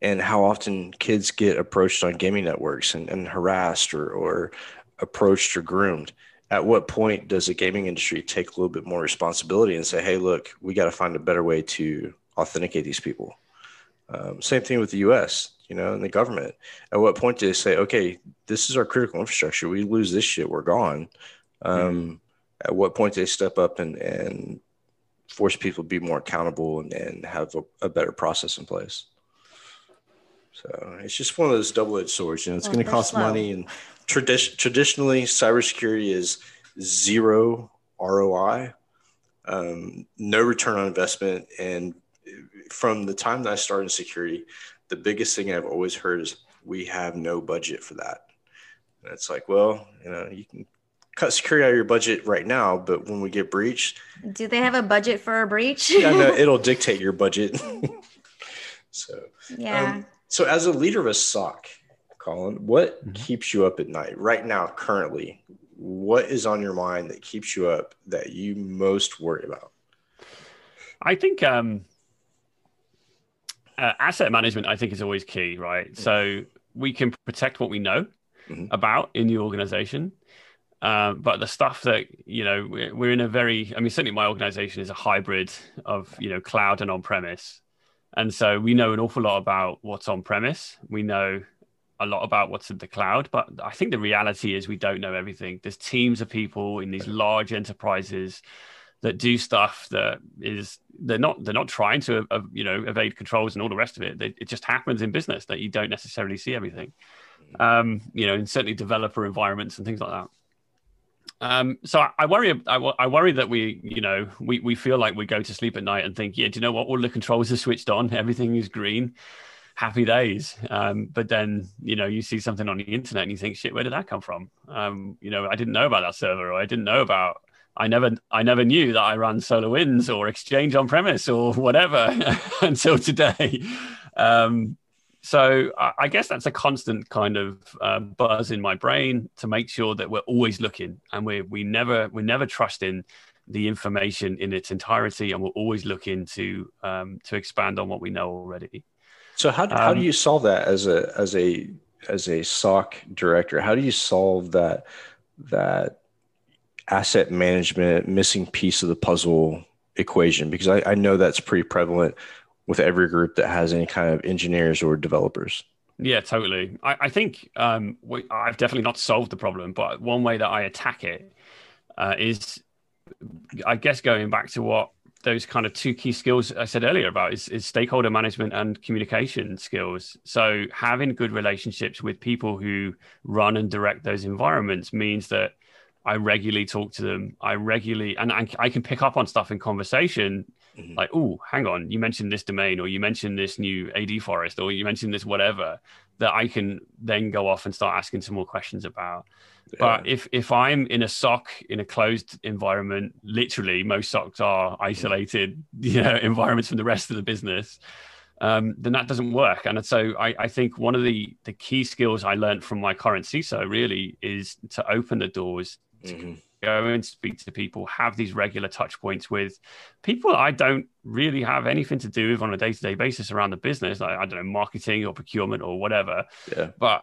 and how often kids get approached on gaming networks and harassed or approached or groomed. At what point does the gaming industry take a little bit more responsibility and say, hey, look, we got to find a better way to authenticate these people? Same thing with the US, and the government. At what point do they say, okay, this is our critical infrastructure. We lose this shit, we're gone. At what point do they step up and force people to be more accountable and have a better process in place? So it's just one of those double-edged swords. It's going to cost money. And traditionally, cybersecurity is zero ROI, no return on investment. And from the time that I started in security, the biggest thing I've always heard is we have no budget for that. And it's like, well, you can cut security out of your budget right now, but when we get breached. Do they have a budget for a breach? Yeah, no, it'll dictate your budget. So as a leader of a SOC, Colin, what keeps you up at night right now, currently? What is on your mind that keeps you up, that you most worry about? I think asset management, I think, is always key, right? Mm-hmm. So we can protect what we know about in the organization. But the stuff that, we're in certainly my organization is a hybrid of, cloud and on-premise. And so we know an awful lot about what's on premise. We know a lot about what's in the cloud, but I think the reality is we don't know everything. There's teams of people in these large enterprises that do stuff that is, they're not trying to, evade controls and all the rest of it. It just happens in business that you don't necessarily see everything. you know, and certainly developer environments and things like that. So I worry that we, you know, we feel like we go to sleep at night and think, yeah, do you know what? All the controls are switched on. Everything is green. Happy days. But then, you know, you see something on the internet and you think, shit, where did that come from? You know, I didn't know about that server, or I didn't know about, I never knew that I ran SolarWinds or Exchange on premise or whatever until today. So I guess that's a constant kind of buzz in my brain to make sure that we're always looking, and we're never trusting the information in its entirety, and we're always looking to expand on what we know already. So how do you solve that as a SOC director? How do you solve that asset management missing piece of the puzzle equation? Because I know that's pretty prevalent with every group that has any kind of engineers or developers. Yeah, totally. I think I've definitely not solved the problem, but one way that I attack it is, I guess, going back to what those kind of two key skills I said earlier about is stakeholder management and communication skills. So having good relationships with people who run and direct those environments means that I regularly talk to them. I can pick up on stuff in conversation, mm-hmm. like, oh, hang on, you mentioned this domain, or you mentioned this new AD forest, or you mentioned this whatever, that I can then go off and start asking some more questions about. Yeah. But if I'm in a SOC, in a closed environment, literally most SOCs are isolated, you know, environments from the rest of the business, then that doesn't work. And so I think one of the key skills I learned from my current CISO really is to open the doors, mm-hmm. go and speak to people, have these regular touch points with people I don't really have anything to do with on a day-to-day basis around the business, like, I don't know, marketing or procurement or whatever. Yeah. But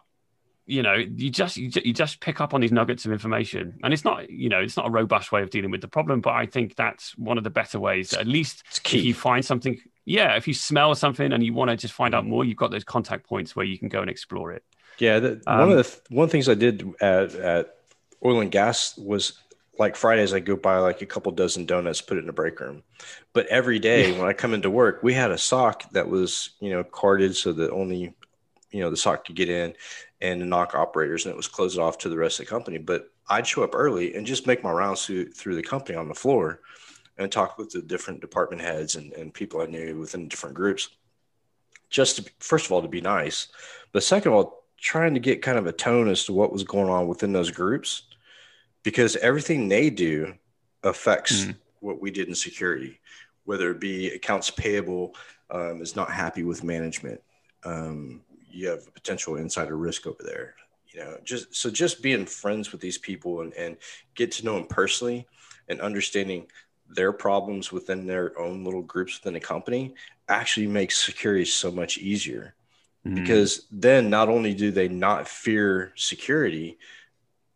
you know, you just pick up on these nuggets of information, and it's not a robust way of dealing with the problem, but I think that's one of the better ways. At least if you find something, yeah, if you smell something and you want to just find out more, you've got those contact points where you can go and explore it. Yeah, one of the things I did at oil and gas was, like, Fridays, I go buy like a couple dozen donuts, put it in the break room. But every day when I come into work, we had a SOC that was, you know, carded so that only, you know, the SOC could get in and knock operators, and it was closed off to the rest of the company. But I'd show up early and just make my rounds through the company on the floor and talk with the different department heads and people I knew within different groups. Just to, first of all, to be nice, but second of all, trying to get kind of a tone as to what was going on within those groups, because everything they do affects what we did in security, whether it be accounts payable is not happy with management. You have a potential insider risk over there, you know, just being friends with these people and get to know them personally and understanding their problems within their own little groups within the company actually makes security so much easier, because then not only do they not fear security,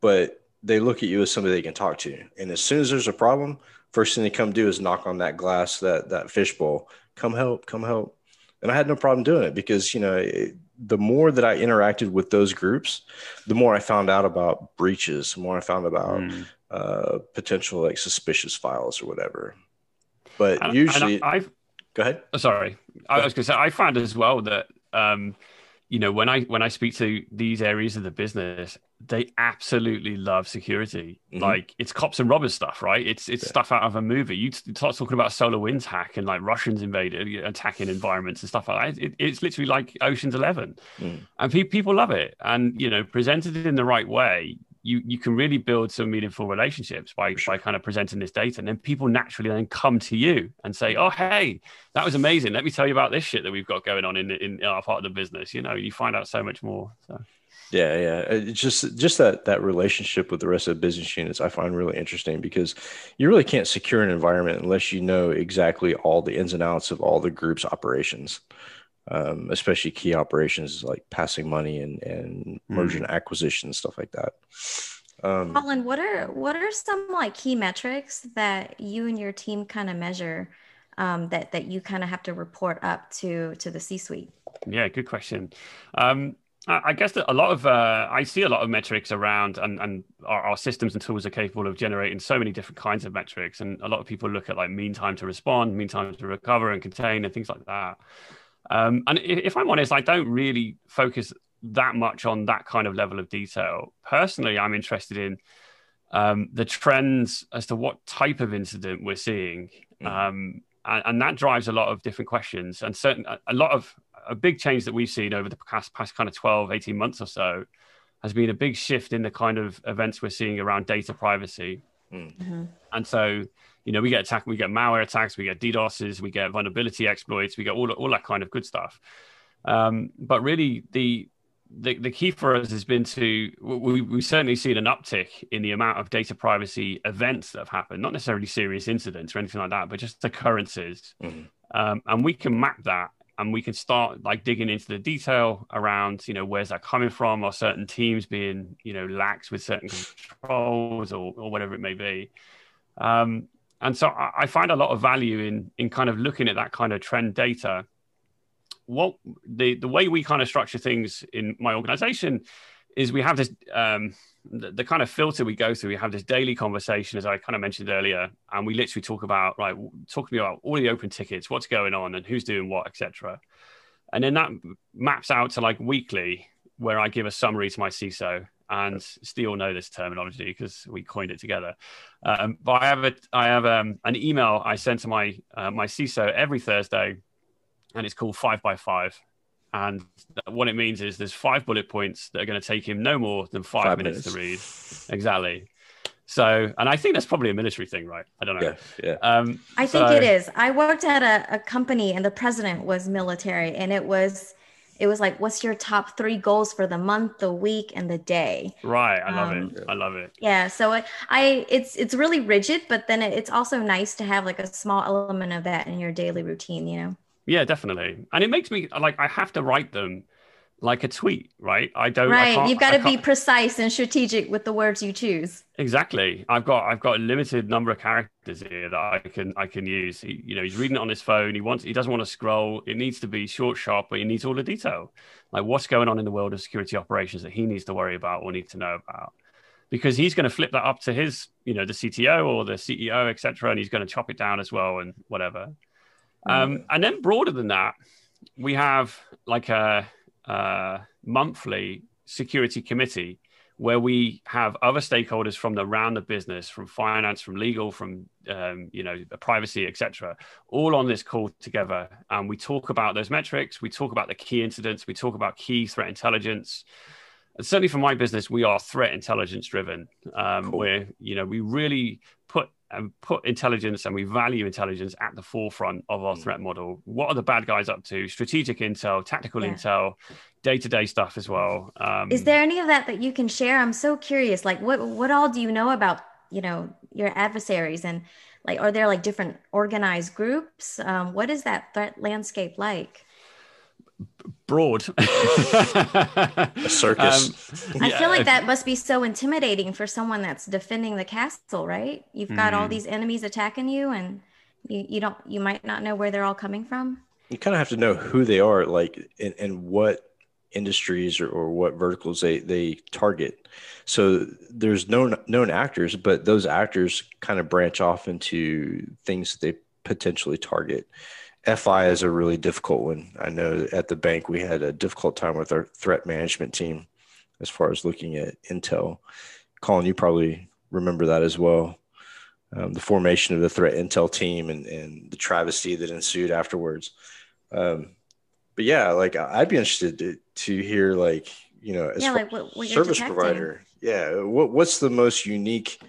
but they look at you as somebody they can talk to. And as soon as there's a problem, first thing they come do is knock on that glass, that fishbowl, come help. And I had no problem doing it, because, you know, the more that I interacted with those groups, the more I found out about breaches, the more I found about potential, like, suspicious files or whatever. But go ahead. Sorry. I was going to say, I found as well that, you know, when I speak to these areas of the business, they absolutely love security. Mm-hmm. Like, it's cops and robbers stuff, right? It's stuff out of a movie. You start talking about SolarWinds hack and like Russians invaded, attacking environments and stuff like that. It's literally like Ocean's 11, and people love it. And, you know, presented in the right way, you can really build some meaningful relationships by kind of presenting this data. And then people naturally then come to you and say, oh, hey, that was amazing. Let me tell you about this shit that we've got going on in our part of the business. You know, you find out so much more. So. Yeah. It's just that relationship with the rest of the business units I find really interesting, because you really can't secure an environment unless you know exactly all the ins and outs of all the group's operations. Especially key operations like passing money and merger and acquisition, stuff like that. Colin, what are some like key metrics that you and your team kind of measure that you kind of have to report up to the C-suite? Yeah, good question. I guess that I see a lot of metrics around, and our systems and tools are capable of generating so many different kinds of metrics. And a lot of people look at like mean time to respond, mean time to recover and contain and things like that. And if I'm honest, I don't really focus that much on that kind of level of detail. Personally, I'm interested in the trends as to what type of incident we're seeing. And that drives a lot of different questions. And a big change that we've seen over the past kind of 12, 18 months or so has been a big shift in the kind of events we're seeing around data privacy. Mm-hmm. And so, you know, we get malware attacks, we get DDoSes, we get vulnerability exploits, we get all that kind of good stuff. But really the key for us has been to, we've certainly seen an uptick in the amount of data privacy events that have happened, not necessarily serious incidents or anything like that, but just occurrences. Mm-hmm. And we can map that, and we can start like digging into the detail around, you know, where's that coming from, or certain teams being, you know, lax with certain controls or whatever it may be. And so I find a lot of value in kind of looking at that kind of trend data. What the way we kind of structure things in my organization is we have this, the kind of filter we go through, we have this daily conversation, as I kind of mentioned earlier, and we literally talk about, right, talk to me about all the open tickets, what's going on and who's doing what, etc. And then that maps out to like weekly, where I give a summary to my CISO, and still know this terminology because we coined it together. But I have an email I send to my my CISO every Thursday, and it's called 5 by 5. And what it means is there's 5 bullet points that are going to take him no more than five minutes to read. Exactly. So, and I think that's probably a military thing, right? I don't know. Yeah. I think it is. I worked at a company and the president was military, and it was like, what's your top 3 goals for the month, the week, and the day? Right. I love it. I love it. Yeah. So it's really rigid, but then it's also nice to have like a small element of that in your daily routine, you know? Yeah, definitely. And it makes me like, I have to write them like a tweet, right? Right. You've got to be precise and strategic with the words you choose. Exactly. I've got a limited number of characters here that I can use. He's reading it on his phone. He doesn't want to scroll. It needs to be short, sharp, but he needs all the detail. Like what's going on in the world of security operations that he needs to worry about or need to know about, because he's going to flip that up to his, the CTO or the CEO, et cetera. And he's going to chop it down as well and whatever. And then broader than that, we have like a monthly security committee where we have other stakeholders from around the business, from finance, from legal, from, privacy, etc., all on this call together. And we talk about those metrics. We talk about the key incidents. We talk about key threat intelligence. And certainly for my business, we are threat intelligence driven. Where, we really put intelligence, and we value intelligence at the forefront of our threat model. What are the bad guys up to? Strategic intel, tactical intel, day-to-day stuff as well. Is there any of that you can share? I'm so curious, like what all do you know about, your adversaries, and like, are there like different organized groups? What is that threat landscape like? Broad. A circus. I feel like that must be so intimidating for someone that's defending the castle, right? You've got all these enemies attacking you, and you might not know where they're all coming from. You kind of have to know who they are, like, and what industries or what verticals they target. So there's known actors, but those actors kind of branch off into things that they potentially target. FI is a really difficult one. I know at the bank, we had a difficult time with our threat management team as far as looking at intel. Colin, you probably remember that as well. The formation of the threat intel team and the travesty that ensued afterwards. But yeah, like I'd be interested to hear, like, as what service provider. Yeah. What's the most unique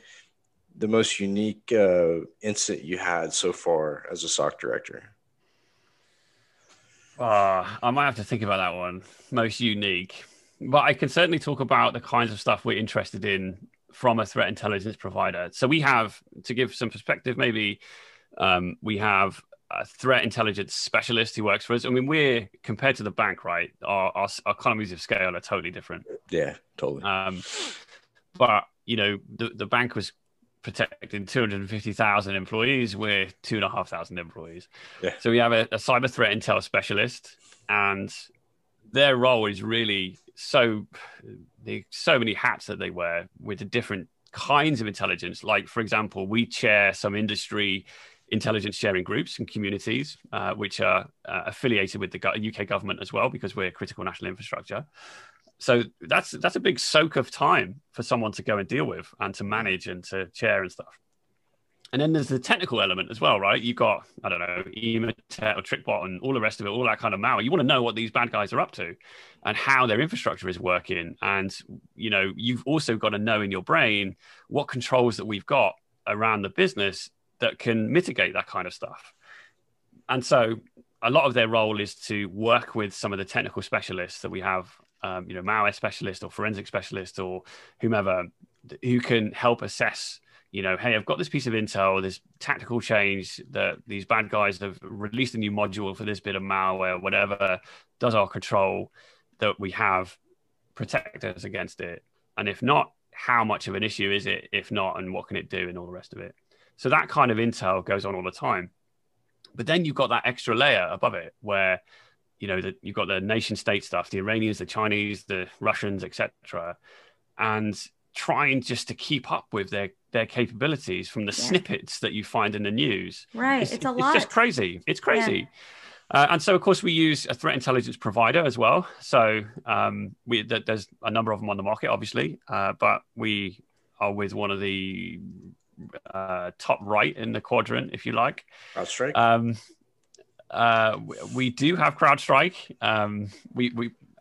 incident you had so far as a SOC director? I might have to think about that one. Most unique. But I can certainly talk about the kinds of stuff we're interested in from a threat intelligence provider. So we have, to give some perspective, maybe we have a threat intelligence specialist who works for us. I mean, we're, compared to the bank, right? Our economies of scale are totally different. Yeah, totally. But, the bank was protecting 250,000 employees. We're 2,500 employees. Yeah. So we have a cyber threat intel specialist, and their role is really so many hats that they wear with the different kinds of intelligence. Like, for example, we chair some industry intelligence sharing groups and communities, which are affiliated with the UK government as well, because we're critical national infrastructure. So that's a big soak of time for someone to go and deal with and to manage and to chair and stuff. And then there's the technical element as well, right? You've got, I don't know, Emotet or TrickBot and all the rest of it, all that kind of malware. You want to know what these bad guys are up to and how their infrastructure is working. And, you know, you've also got to know in your brain what controls that we've got around the business that can mitigate that kind of stuff. And so a lot of their role is to work with some of the technical specialists that we have, you know, malware specialists or forensic specialists or whomever who can help assess, you know, hey, I've got this piece of intel, this tactical change that these bad guys have released a new module for this bit of malware, whatever. Does our control that we have protect us against it? And if not, how much of an issue is it? If not, and what can it do and all the rest of it? So that kind of intel goes on all the time. But then you've got that extra layer above it where, you know, you've got the nation state stuff, the Iranians, the Chinese, the Russians, etc., and trying just to keep up with their capabilities from the snippets that you find in the news. Right. It's a lot. It's just crazy. It's crazy. Yeah. And so, of course, we use a threat intelligence provider as well. So there's a number of them on the market, obviously, but we are with one of the top right in the quadrant, if you like. That's right. We do have CrowdStrike.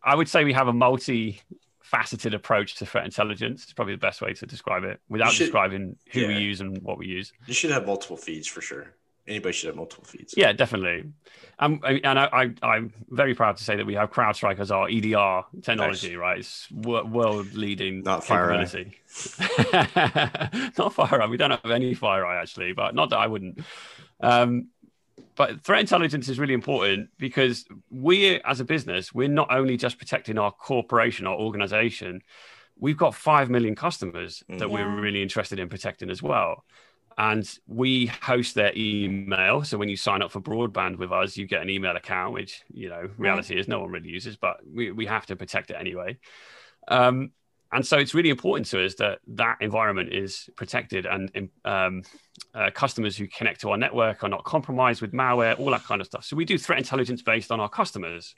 I would say we have a multi-faceted approach to threat intelligence. It's probably the best way to describe it without describing who we use and what we use. You should have multiple feeds for sure. Anybody should have multiple feeds. Yeah, definitely. And I'm very proud to say that we have CrowdStrike as our EDR technology, right? It's world-leading capability. Not FireEye. We don't have any FireEye, actually, but not that I wouldn't. But threat intelligence is really important because we, as a business, we're not only just protecting our corporation, our organization. We've got 5 million customers that we're really interested in protecting as well. And we host their email. So when you sign up for broadband with us, you get an email account, which, you know, reality is no one really uses, but we have to protect it anyway. And so it's really important to us that that environment is protected and customers who connect to our network are not compromised with malware, all that kind of stuff. So we do threat intelligence based on our customers.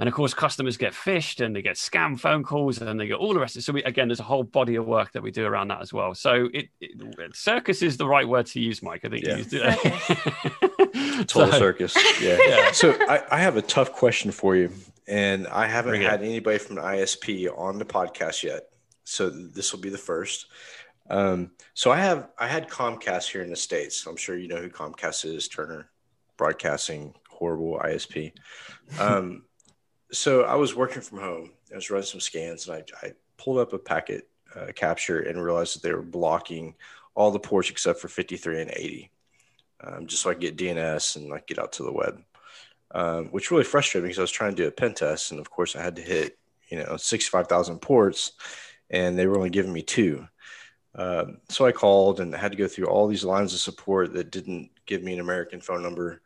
And of course, customers get phished and they get scam phone calls and they get all the rest of it. So again, there's a whole body of work that we do around that as well. So circus is the right word to use, Mike. I think you used it. Total circus. Yeah. So I have a tough question for you. And I haven't had anybody from an ISP on the podcast yet. So this will be the first. So I had Comcast here in the States. I'm sure you know who Comcast is, Turner Broadcasting, horrible ISP. So I was working from home. I was running some scans, and I pulled up a packet capture and realized that they were blocking all the ports except for 53 and 80, just so I could get DNS and like get out to the web, which really frustrated me because I was trying to do a pen test, and of course I had to hit 65,000 ports, and they were only giving me 2. So I called and I had to go through all these lines of support that didn't give me an American phone number.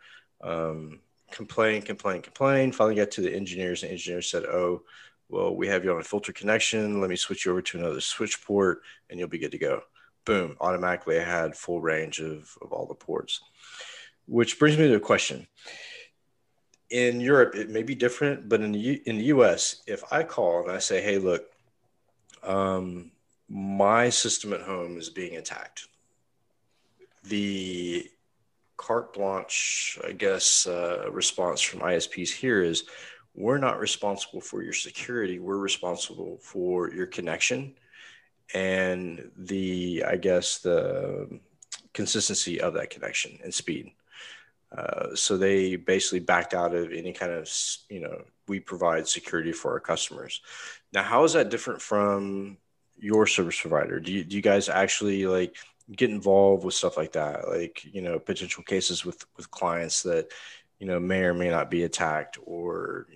Complain. Finally got to the engineers, and the engineers said, oh, well, we have you on a filter connection. Let me switch you over to another switch port, and you'll be good to go. Boom. Automatically, I had full range of all the ports, which brings me to a question. In Europe, it may be different, but in the U.S., if I call and I say, hey, look, my system at home is being attacked, the carte blanche, I guess, response from ISPs here is, we're not responsible for your security. We're responsible for your connection and the consistency of that connection and speed. So they basically backed out of any kind of, we provide security for our customers. Now, how is that different from your service provider? Do you guys actually get involved with stuff like that, potential cases with clients that, may or may not be attacked, or,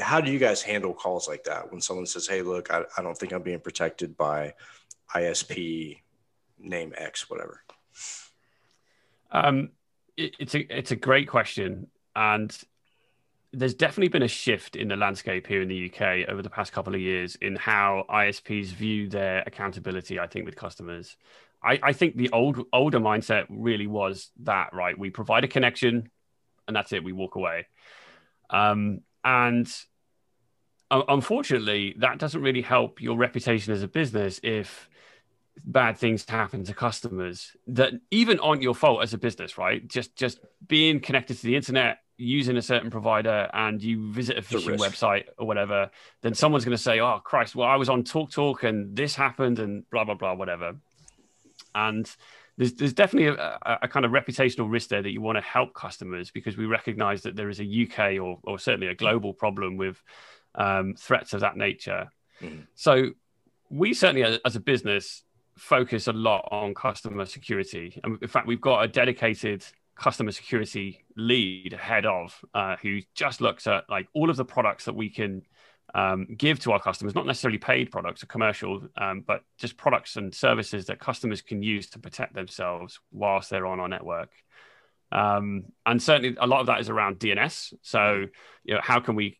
how do you guys handle calls like that when someone says, hey, look, I don't think I'm being protected by ISP name X, whatever? It's a great question. And there's definitely been a shift in the landscape here in the UK over the past couple of years in how ISPs view their accountability, I think, with customers. I think the older mindset really was that, right? We provide a connection and that's it. We walk away. And Unfortunately, that doesn't really help your reputation as a business if bad things happen to customers that even aren't your fault as a business, right? Just being connected to the internet, using a certain provider, and you visit a phishing website or whatever, then someone's going to say, oh, Christ, well, I was on TalkTalk and this happened and blah, blah, blah, whatever. And there's definitely a kind of reputational risk there that you want to help customers, because we recognize that there is a UK or certainly a global problem with threats of that nature. Mm-hmm. So we certainly, as a business, focus a lot on customer security. And in fact, we've got a dedicated customer security lead head of who just looks at like all of the products that we can give to our customers, not necessarily paid products or commercial, but just products and services that customers can use to protect themselves whilst they're on our network. And certainly a lot of that is around DNS. So, you know, how can we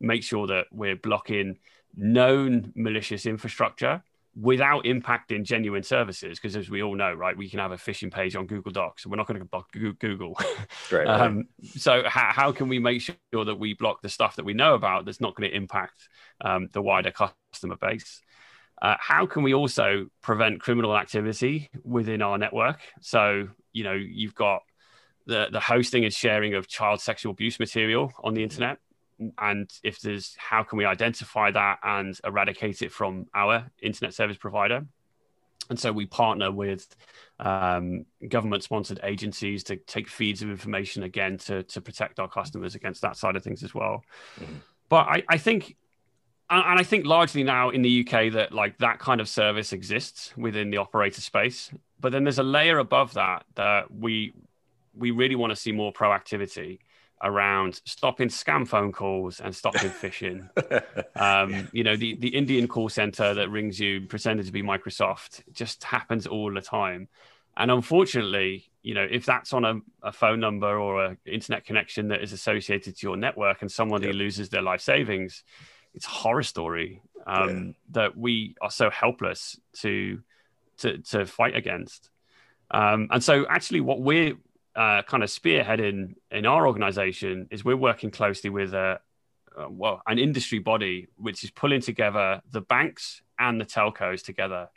make sure that we're blocking known malicious infrastructure without impacting genuine services? Because as we all know, right, we can have a phishing page on Google Docs, and we're not going to block Google. Right, right. So how can we make sure that we block the stuff that we know about that's not going to impact the wider customer base? How can we also prevent criminal activity within our network? So, you know, you've got the hosting and sharing of child sexual abuse material on the internet. And if there's, how can we identify that and eradicate it from our internet service provider? And so we partner with government-sponsored agencies to take feeds of information, again, to protect our customers against that side of things as well. Mm-hmm. But I think largely now in the UK that like that kind of service exists within the operator space. But then there's a layer above that that we really want to see more proactivity around stopping scam phone calls and stopping phishing. You know, the Indian call center that rings you pretending to be Microsoft just happens all the time. And unfortunately, you know, if that's on a phone number or an internet connection that is associated to your network and somebody loses their life savings, it's a horror story that we are so helpless to fight against. And so actually what we're kind of spearheading in our organization is we're working closely with an industry body, which is pulling together the banks and the telcos together.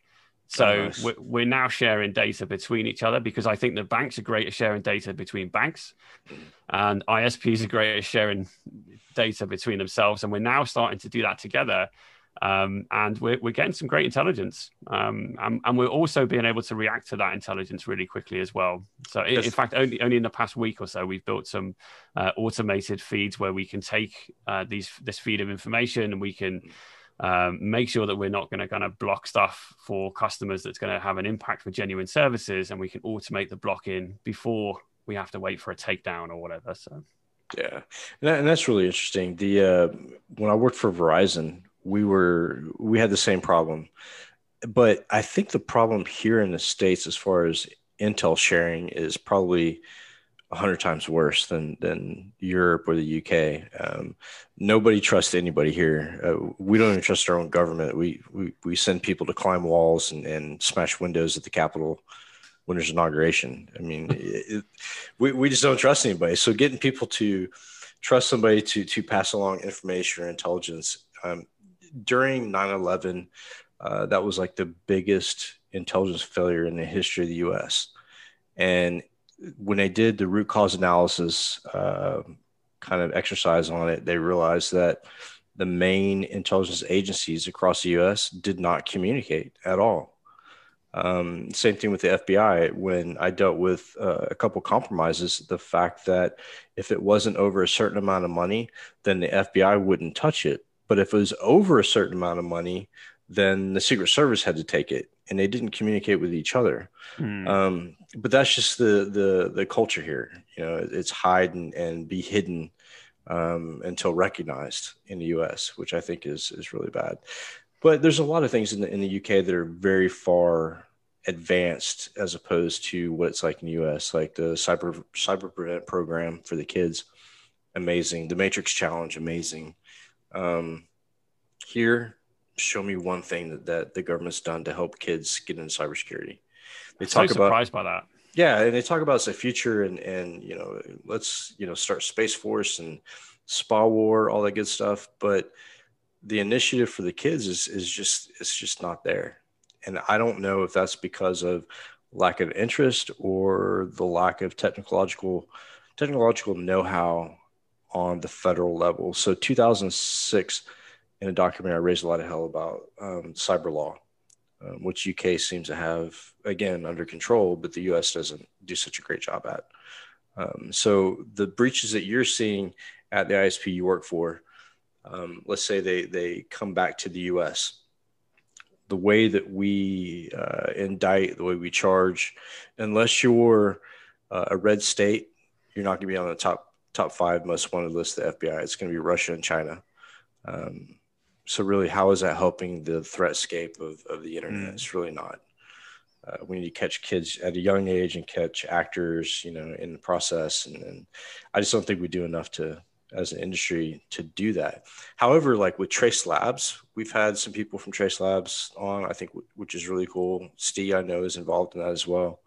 So we're now sharing data between each other, because I think the banks are great at sharing data between banks and ISPs are great at sharing data between themselves. And we're now starting to do that together. And we're getting some great intelligence. And we're also being able to react to that intelligence really quickly as well. So in fact, only in the past week or so, we've built some automated feeds where we can take this feed of information, and we can make sure that we're not going to kind of block stuff for customers that's going to have an impact for genuine services, and we can automate the blocking before we have to wait for a takedown or whatever. So, yeah, and that's really interesting. When I worked for Verizon, we had the same problem, but I think the problem here in the States, as far as intel sharing, is probably 100 times worse than Europe or the UK. Nobody trusts anybody here. We don't even trust our own government. We send people to climb walls and smash windows at the Capitol when there's inauguration. I mean, we just don't trust anybody. So getting people to trust somebody to pass along information or intelligence. During 9/11, that was like the biggest intelligence failure in the history of the U.S. And when they did the root cause analysis kind of exercise on it, they realized that the main intelligence agencies across the U.S. did not communicate at all. Same thing with the FBI. When I dealt with a couple compromises, the fact that if it wasn't over a certain amount of money, then the FBI wouldn't touch it. But if it was over a certain amount of money, then the Secret Service had to take it, and they didn't communicate with each other. Mm. But that's just the culture here. You know, it's hide and be hidden until recognized in the U.S., which I think is really bad. But there's a lot of things in the U.K. that are very far advanced as opposed to what it's like in the U.S., like the cyber prevent program for the kids, amazing. The Matrix Challenge, amazing. Here, show me one thing that the government's done to help kids get into cybersecurity. They talk about, surprised by that. Yeah, and they talk about it's the future, and you know, let's, you know, start Space Force and spa war, all that good stuff. But the initiative for the kids is just not there. And I don't know if that's because of lack of interest or the lack of technological know-how on the federal level. So 2006, in a document, I raised a lot of hell about cyber law, which UK seems to have, again, under control, but the US doesn't do such a great job at. So the breaches that you're seeing at the ISP you work for, let's say they come back to the US. The way that we indict, the way we charge, unless you're a red state, you're not going to be on the top five most wanted list of the FBI. It's going to be Russia and China. So really, how is that helping the threatscape of the internet? It's really not. We need to catch kids at a young age and catch actors, in the process. And I just don't think we do enough to, as an industry, to do that. However, like with Trace Labs, we've had some people from Trace Labs on, I think, which is really cool. Steve, I know, is involved in that as well.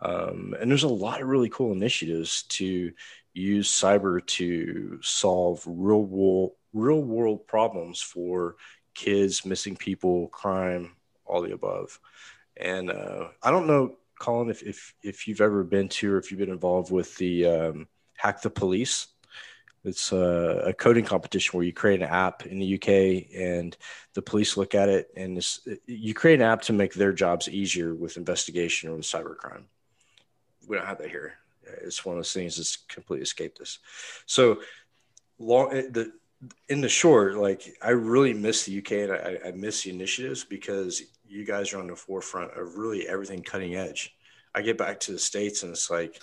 And there's a lot of really cool initiatives to use cyber to solve real world problems for kids, missing people, crime, all the above. And I don't know, Colin, if you've ever been to or if you've been involved with the Hack the Police. It's a coding competition where you create an app in the UK and the police look at it, and you create an app to make their jobs easier with investigation or with cybercrime. We don't have that here. It's one of those things that's completely escaped us. So in the short, like, I really miss the UK and I miss the initiatives because you guys are on the forefront of really everything cutting edge. I get back to the States and it's like,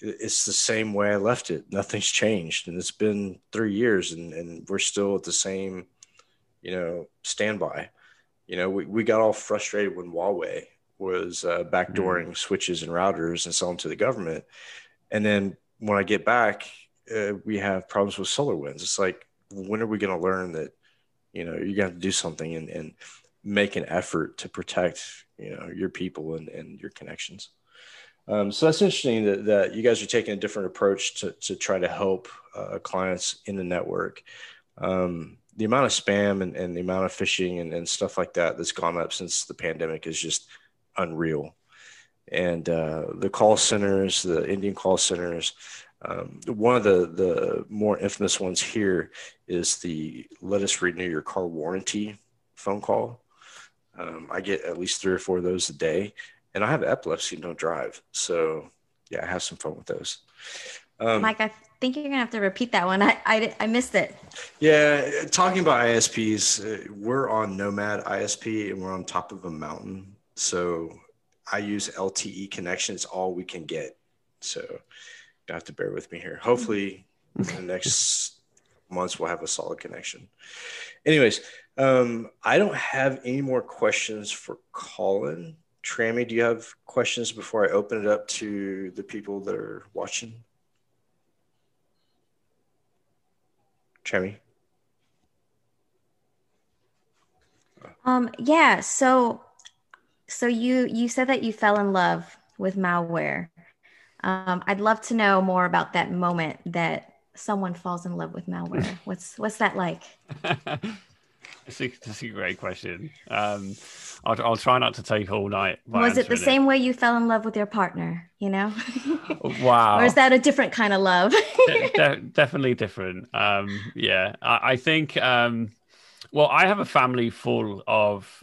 it's the same way I left it. Nothing's changed. And it's been 3 years and we're still at the same, standby. We got all frustrated when Huawei was backdooring switches and routers and selling to the government. And then when I get back, we have problems with SolarWinds. It's like, when are we going to learn that, you're going to have to do something and make an effort to protect, your people and your connections. So that's interesting that you guys are taking a different approach to try to help clients in the network. The amount of spam and the amount of phishing and stuff like that that's gone up since the pandemic is just unreal. And the call centers, the Indian call centers, one of the more infamous ones here is the "Let us renew your car warranty" phone call. I get at least 3 or 4 of those a day. And I have epilepsy and don't drive. So, yeah, I have some fun with those. Mike, I think you're going to have to repeat that one. I missed it. Yeah, talking about ISPs, we're on Nomad ISP and we're on top of a mountain. So I use LTE connections, all we can get. So you have to bear with me here. Hopefully in the next months we'll have a solid connection. Anyways, I don't have any more questions for Colin. Trammy, do you have questions before I open it up to the people that are watching? Trammy? Yeah. So you said that you fell in love with malware. I'd love to know more about that moment that someone falls in love with malware. What's that like? That's a great question. I'll try not to take all night. Was it the same way you fell in love with your partner, Wow. Or is that a different kind of love? Definitely different. Yeah, I think, well, I have a family full of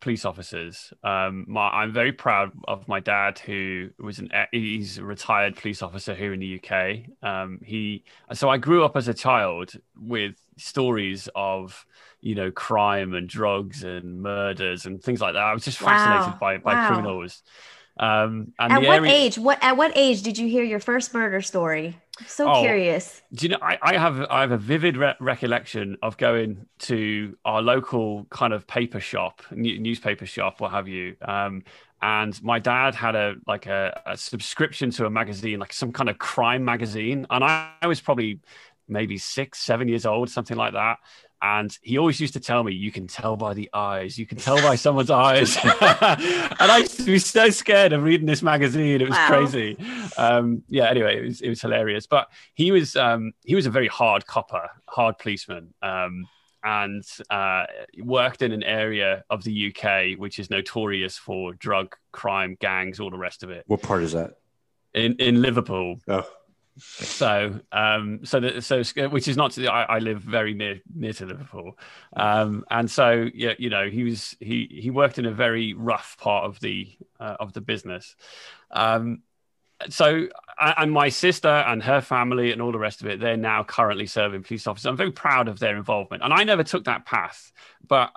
police officers. I'm very proud of my dad, who was he's a retired police officer here in the UK. So I grew up as a child with stories of, crime and drugs and murders and things like that. I was just fascinated by criminals. At what age did you hear your first murder story? I'm so curious. Do you know, I have a vivid recollection of going to our local kind of paper shop, newspaper shop, what have you. And my dad had a subscription to a magazine, like some kind of crime magazine. And I was probably maybe 6, 7 years old, something like that. And he always used to tell me, you can tell by the eyes, you can tell by someone's eyes. And I used to be so scared of reading this magazine. It was crazy. Yeah, anyway, it was hilarious. But he was a very hard copper, hard policeman, and worked in an area of the UK, which is notorious for drug, crime, gangs, all the rest of it. What part is that? In Liverpool. Oh. So which is not to the, I live very near to Liverpool, and so yeah, you know, he worked in a very rough part of the business, so and my sister and her family and all the rest of it, they're now currently serving police officers. I'm very proud of their involvement, and I never took that path, but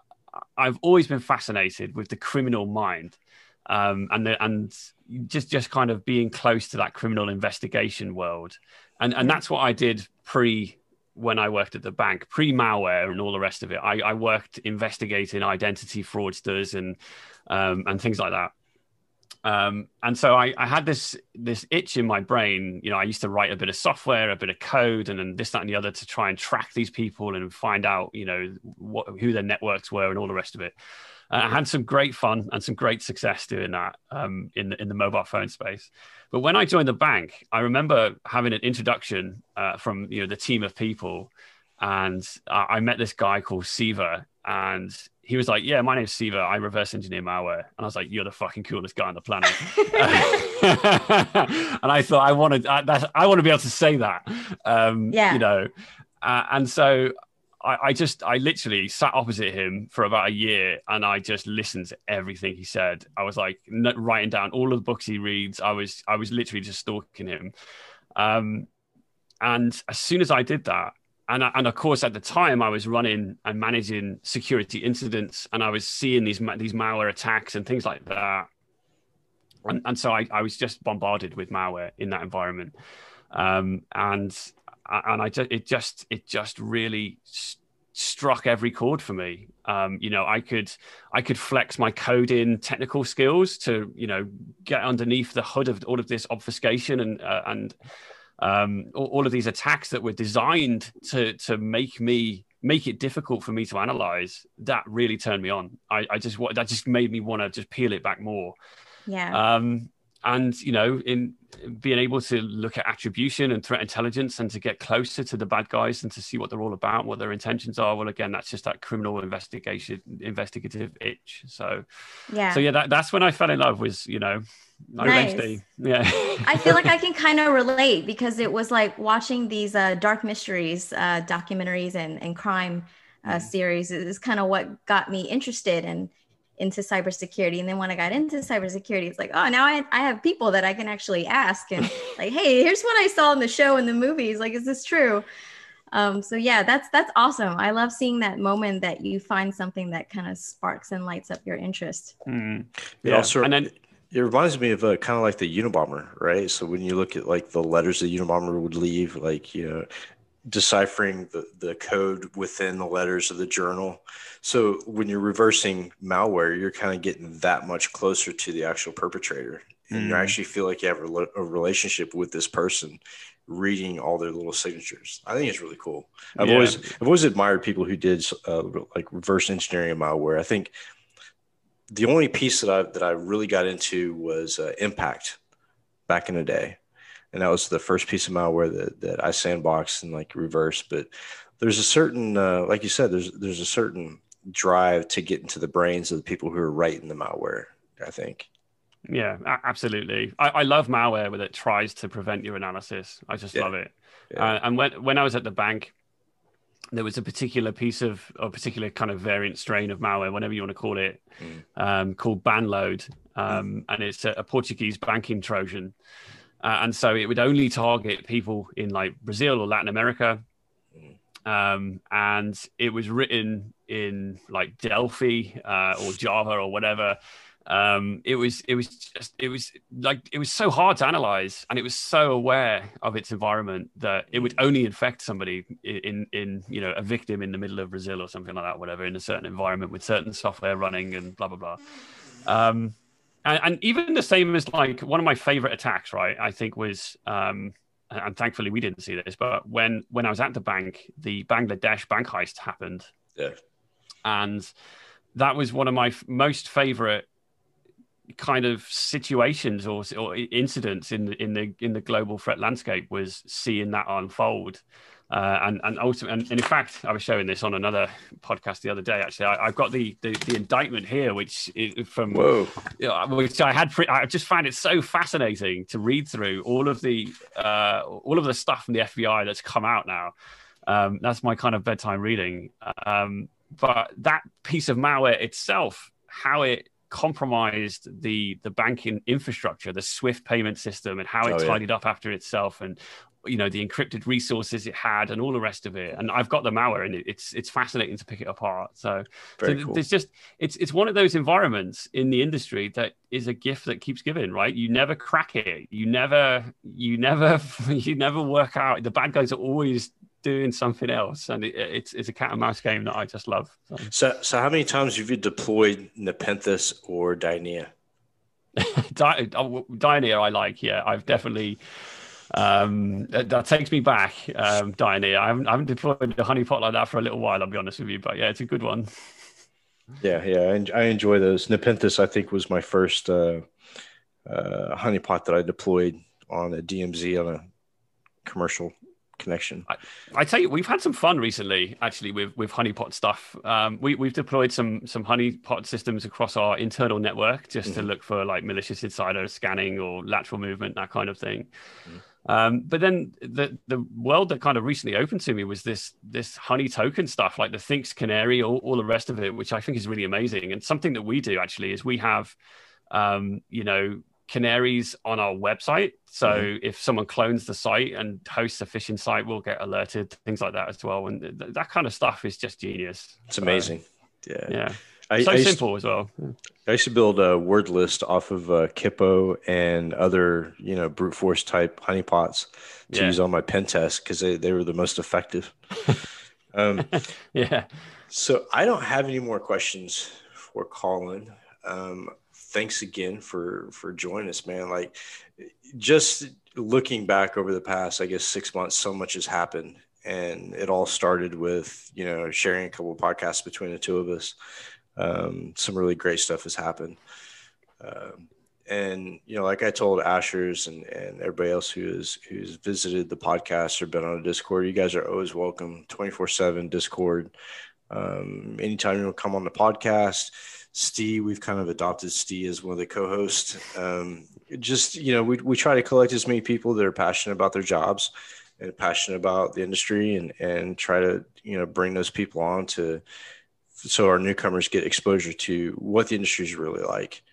I've always been fascinated with the criminal mind. And just kind of being close to that criminal investigation world, and that's what I did when I worked at the bank, pre-malware and all the rest of it. I worked investigating identity fraudsters and things like that. And so I had this itch in my brain. You know, I used to write a bit of software, a bit of code, and then this, that, and the other to try and track these people and find out, you know, who their networks were and all the rest of it. I had some great fun and some great success doing that in the mobile phone space. But when I joined the bank, I remember having an introduction from, you know, the team of people, and I met this guy called Siva, and he was like, "Yeah, my name's Siva. I reverse engineer malware." And I was like, "You're the fucking coolest guy on the planet." And I thought, I want to be able to say that, you know, and so. I literally sat opposite him for about a year, and I just listened to everything he said. I was like writing down all of the books he reads. I was literally just stalking him. And as soon as I did that, and of course at the time I was running and managing security incidents, and I was seeing these malware attacks and things like that. And so I was just bombarded with malware in that environment. And it just really struck every chord for me. You know, I could flex my coding technical skills to, you know, get underneath the hood of all of this obfuscation and all of these attacks that were designed to make it difficult for me to analyze. That really turned me on. That just made me want to just peel it back more. Yeah. And, you know, in being able to look at attribution and threat intelligence and to get closer to the bad guys and to see what they're all about, what their intentions are. Well, again, that's just that criminal investigative itch. So, that's when I fell in love with, you know, nice. Yeah. I feel like I can kind of relate, because it was like watching these dark mysteries, documentaries and crime series is kind of what got me interested into cybersecurity. And then when I got into cybersecurity, it's like, oh, now I have people that I can actually ask and like, hey, here's what I saw in the show and the movies. Like, is this true? So yeah, that's awesome. I love seeing that moment that you find something that kind of sparks and lights up your interest. Mm. Yeah. Also, and then it reminds me of kind of like the Unabomber, right? So when you look at like the letters the Unabomber would leave, like, you know, deciphering the code within the letters of the journal. So when you're reversing malware, you're kind of getting that much closer to the actual perpetrator. And you actually feel like you have a relationship with this person, reading all their little signatures. I think it's really cool. I've always admired people who did like reverse engineering malware. I think the only piece that I really got into was Impact back in the day. And that was the first piece of malware that I sandboxed and like reversed. But there's a certain, like you said, there's a certain drive to get into the brains of the people who are writing the malware, I think. Yeah, absolutely. I love malware where it tries to prevent your analysis. I just love it. Yeah. And when I was at the bank, there was a particular piece of, or particular kind of variant strain of malware, whatever you want to call it, called Banload. And it's a Portuguese banking Trojan. And so it would only target people in like Brazil or Latin America. And it was written in like Delphi or Java or whatever. It was so hard to analyze, and it was so aware of its environment that it would only infect somebody in you know, a victim in the middle of Brazil or something like that, whatever, in a certain environment with certain software running and blah, blah, blah. And even the same as like one of my favorite attacks, right? I think was and thankfully we didn't see this, but when I was at the bank, the Bangladesh bank heist happened. Yeah. And that was one of my most favorite kind of situations or incidents in the global threat landscape, was seeing that unfold. And in fact, I was showing this on another podcast the other day. Actually, I've got the indictment here, which is from which I had. I just found it so fascinating to read through all of the stuff from the FBI that's come out now. That's my kind of bedtime reading. But that piece of malware itself, how it compromised the banking infrastructure, the SWIFT payment system, and how it tidied up after itself, and the encrypted resources it had and all the rest of it. And I've got the malware, and it's fascinating to pick it apart. So cool. It's just, it's one of those environments in the industry that is a gift that keeps giving, right? You never crack it. You never work out. The bad guys are always doing something else. And it's a cat and mouse game that I just love. So how many times have you deployed Nepenthes or Dionea? Dionea I like. Yeah, I've definitely... that takes me back, Dionea. I haven't deployed a honeypot like that for a little while, I'll be honest with you, but yeah, it's a good one. Yeah, I enjoy those. Nepenthes, I think, was my first honeypot that I deployed on a DMZ on a commercial connection. I tell you, we've had some fun recently, actually, with honeypot stuff. We've deployed some honeypot systems across our internal network just to look for like malicious insider scanning or lateral movement, that kind of thing. But then the world that kind of recently opened to me was this honey token stuff, like the Thinx Canary, all the rest of it, which I think is really amazing. And something that we do actually is we have, canaries on our website. So if someone clones the site and hosts a phishing site, we'll get alerted, things like that as well. And that kind of stuff is just genius. It's amazing. Yeah. So simple as well. I used to build a word list off of Kippo and other, brute force type honeypots to use on my pen test because they were the most effective. Yeah. So I don't have any more questions for Colin. Thanks again for joining us, man. Like, just looking back over the past, I guess, 6 months, so much has happened. And it all started with, sharing a couple of podcasts between the two of us. Some really great stuff has happened. And, like I told Ashers and everybody else who's visited the podcast or been on a Discord, you guys are always welcome. 24/7 Discord. Anytime you want to come on the podcast, Steve, we've kind of adopted Steve as one of the co-hosts. We try to collect as many people that are passionate about their jobs and passionate about the industry and try to, bring those people on so our newcomers get exposure to what the industry is really like.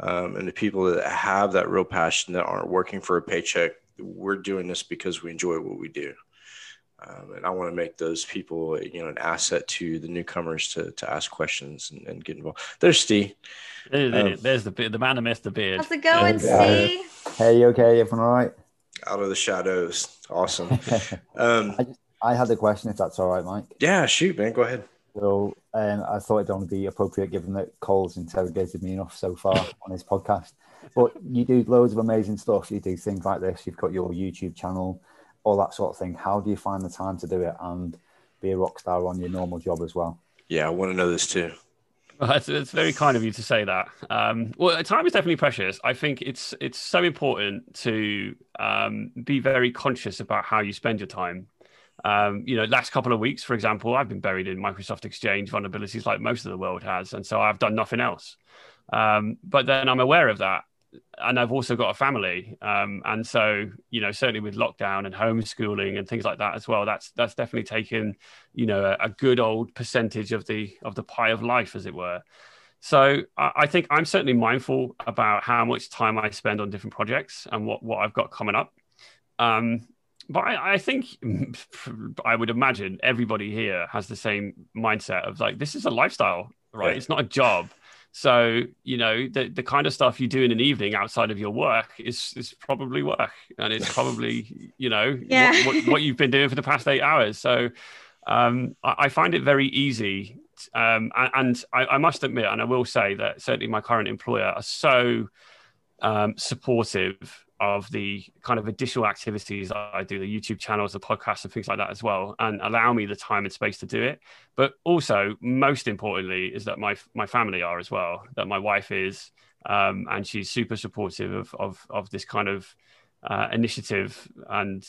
And the people that have that real passion, that aren't working for a paycheck, we're doing this because we enjoy what we do. And I want to make those people, an asset to the newcomers to ask questions and get involved. There's Steve. There's the man who missed the beard. How's it going, Steve? Hey, you okay? Everyone all right? Out of the shadows. Awesome. I had a question, if that's all right, Mike. Yeah, shoot, man. Go ahead. So I thought it'd only be appropriate given that Cole's interrogated me enough so far on his podcast. But you do loads of amazing stuff. You do things like this. You've got your YouTube channel, all that sort of thing. How do you find the time to do it and be a rock star on your normal job as well? Yeah, I want to know this too. It's very kind of you to say that. Time is definitely precious. I think it's so important to be very conscious about how you spend your time. Last couple of weeks, for example, I've been buried in Microsoft Exchange vulnerabilities like most of the world has. And so I've done nothing else. But then I'm aware of that. And I've also got a family. And so, certainly with lockdown and homeschooling and things like that as well, that's definitely taken, a good old percentage of the pie of life, as it were. So I think I'm certainly mindful about how much time I spend on different projects and what I've got coming up. But I think I would imagine everybody here has the same mindset of like, this is a lifestyle, right? Yeah. It's not a job. So, the kind of stuff you do in an evening outside of your work is probably work. And it's probably, what you've been doing for the past 8 hours. So I find it very easy. And I must admit, and I will say that certainly my current employer are so supportive of the kind of additional activities that I do, the YouTube channels, the podcasts and things like that as well, and allow me the time and space to do it. But also, most importantly, is that my family are as well, that my wife is, and she's super supportive of this kind of initiative, and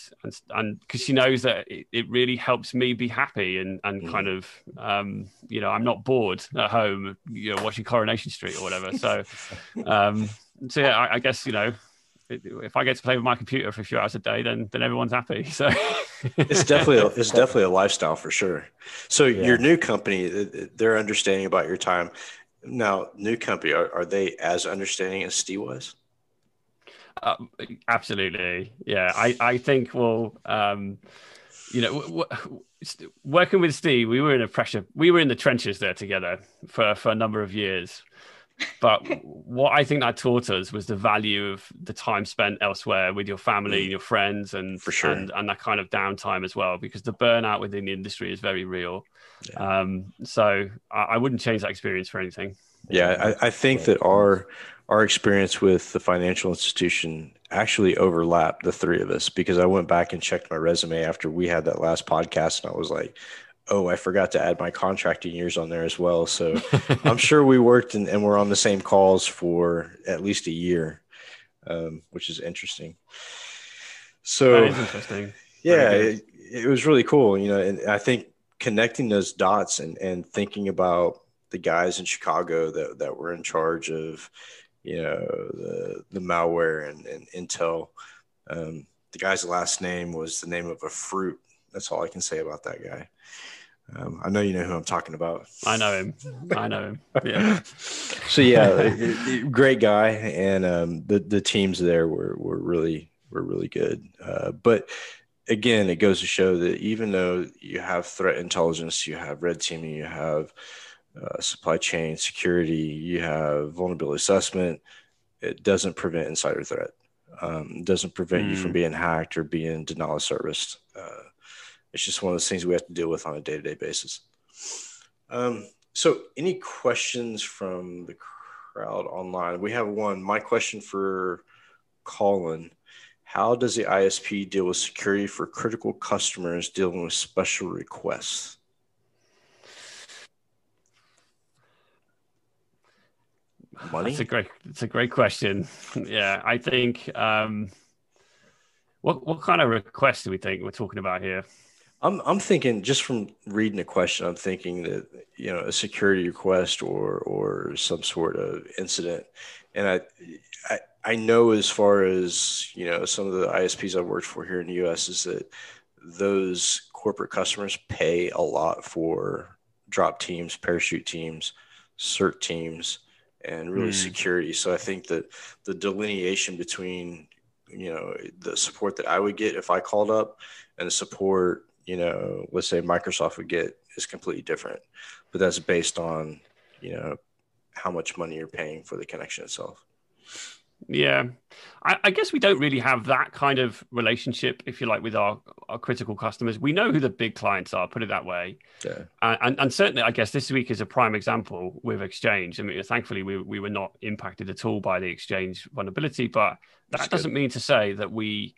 because she knows that it really helps me be happy and kind of I'm not bored at home watching Coronation Street or whatever. So so yeah, I guess if I get to play with my computer for a few hours a day, then everyone's happy. So it's definitely a lifestyle for sure. So yeah. Your new company, they're understanding about your time. Now, new company, are they as understanding as Steve was? Absolutely. Yeah. I think, working with Steve, we were in the trenches there together for a number of years. But what I think that taught us was the value of the time spent elsewhere with your family and your friends, and for sure, and that kind of downtime as well, because the burnout within the industry is very real. Yeah. So I wouldn't change that experience for anything. Yeah, I think that our experience with the financial institution actually overlapped, the three of us, because I went back and checked my resume after we had that last podcast, and I was like, oh, I forgot to add my contracting years on there as well. So I'm sure we worked and we're on the same calls for at least a year, which is interesting. So that is interesting. Yeah, it was really cool. And I think connecting those dots and thinking about the guys in Chicago that were in charge of, the malware and Intel. The guy's last name was the name of a fruit. That's all I can say about that guy. I know you know who I'm talking about. I know him. Yeah. So yeah, great guy, and the teams there were really good. But again, it goes to show that even though you have threat intelligence, you have red teaming, you have supply chain security, you have vulnerability assessment, it doesn't prevent insider threat. It doesn't prevent you from being hacked or being denial of service. It's just one of those things we have to deal with on a day-to-day basis. So any questions from the crowd online? We have one. My question for Colin: how does the ISP deal with security for critical customers dealing with special requests? Money? It's a great question. Yeah, I think what kind of requests do we think we're talking about here? I'm thinking, just from reading the question, I'm thinking that, a security request or some sort of incident. And I know, as far as, some of the ISPs I've worked for here in the US, is that those corporate customers pay a lot for drop teams, parachute teams, cert teams, and really security. So I think that the delineation between, the support that I would get if I called up and the support, let's say Microsoft would get, is completely different, but that's based on, how much money you're paying for the connection itself. Yeah. I guess we don't really have that kind of relationship, if you like, with our critical customers. We know who the big clients are, put it that way. Yeah. And certainly, I guess this week is a prime example with Exchange. I mean, thankfully, we were not impacted at all by the Exchange vulnerability, but that doesn't mean to say that we...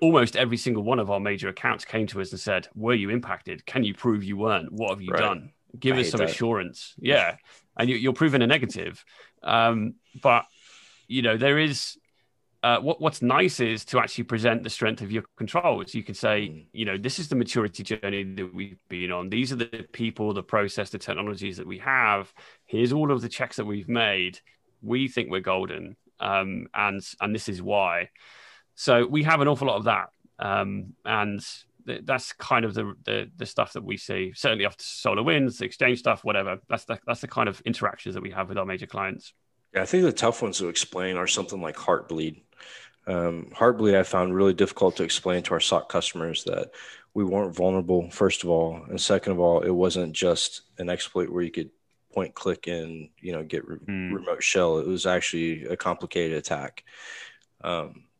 almost every single one of our major accounts came to us and said, were you impacted? Can you prove you weren't? What have you done? Give us some assurance. Yeah. And you're proving a negative. But, there is, what's nice is to actually present the strength of your controls. You can say, this is the maturity journey that we've been on. These are the people, the process, the technologies that we have. Here's all of the checks that we've made. We think we're golden. And this is why. So we have an awful lot of that, and that's kind of the stuff that we see. Certainly after SolarWinds, the Exchange stuff, whatever. That's the kind of interactions that we have with our major clients. Yeah, I think the tough ones to explain are something like Heartbleed. Heartbleed, I found really difficult to explain to our SOC customers that we weren't vulnerable, first of all, and second of all, it wasn't just an exploit where you could point click and get remote shell. It was actually a complicated attack.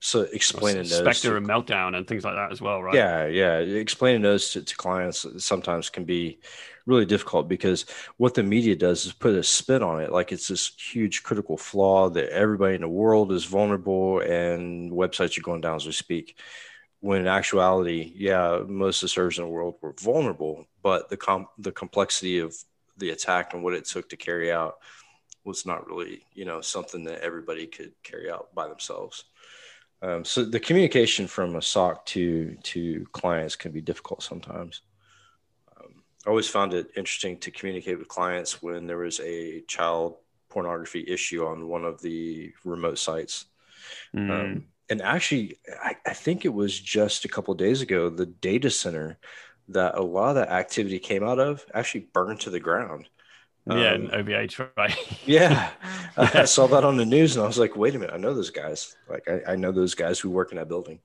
So explaining those Spectre and Meltdown and things like that as well, right? Yeah. Explaining those to clients sometimes can be really difficult because what the media does is put a spin on it. Like it's this huge critical flaw that everybody in the world is vulnerable and websites are going down as we speak. When in actuality, yeah, most of the servers in the world were vulnerable, but the complexity of the attack and what it took to carry out was not really, something that everybody could carry out by themselves. So the communication from a SOC to clients can be difficult sometimes. I always found it interesting to communicate with clients when there was a child pornography issue on one of the remote sites. And actually, I think it was just a couple of days ago, the data center that a lot of that activity came out of actually burned to the ground. In OVH, right? I saw that on the news and I was like, wait a minute, I know those guys. Like, I know those guys who work in that building.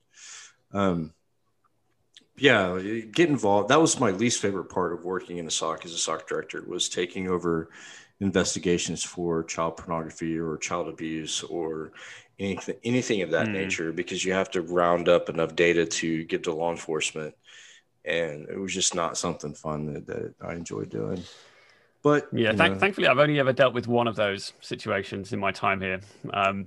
Get involved. That was my least favorite part of working in a SOC as a SOC director, was taking over investigations for child pornography or child abuse or anything of that nature, because you have to round up enough data to get to law enforcement. And it was just not something fun that I enjoyed doing. But thankfully, I've only ever dealt with one of those situations in my time here, and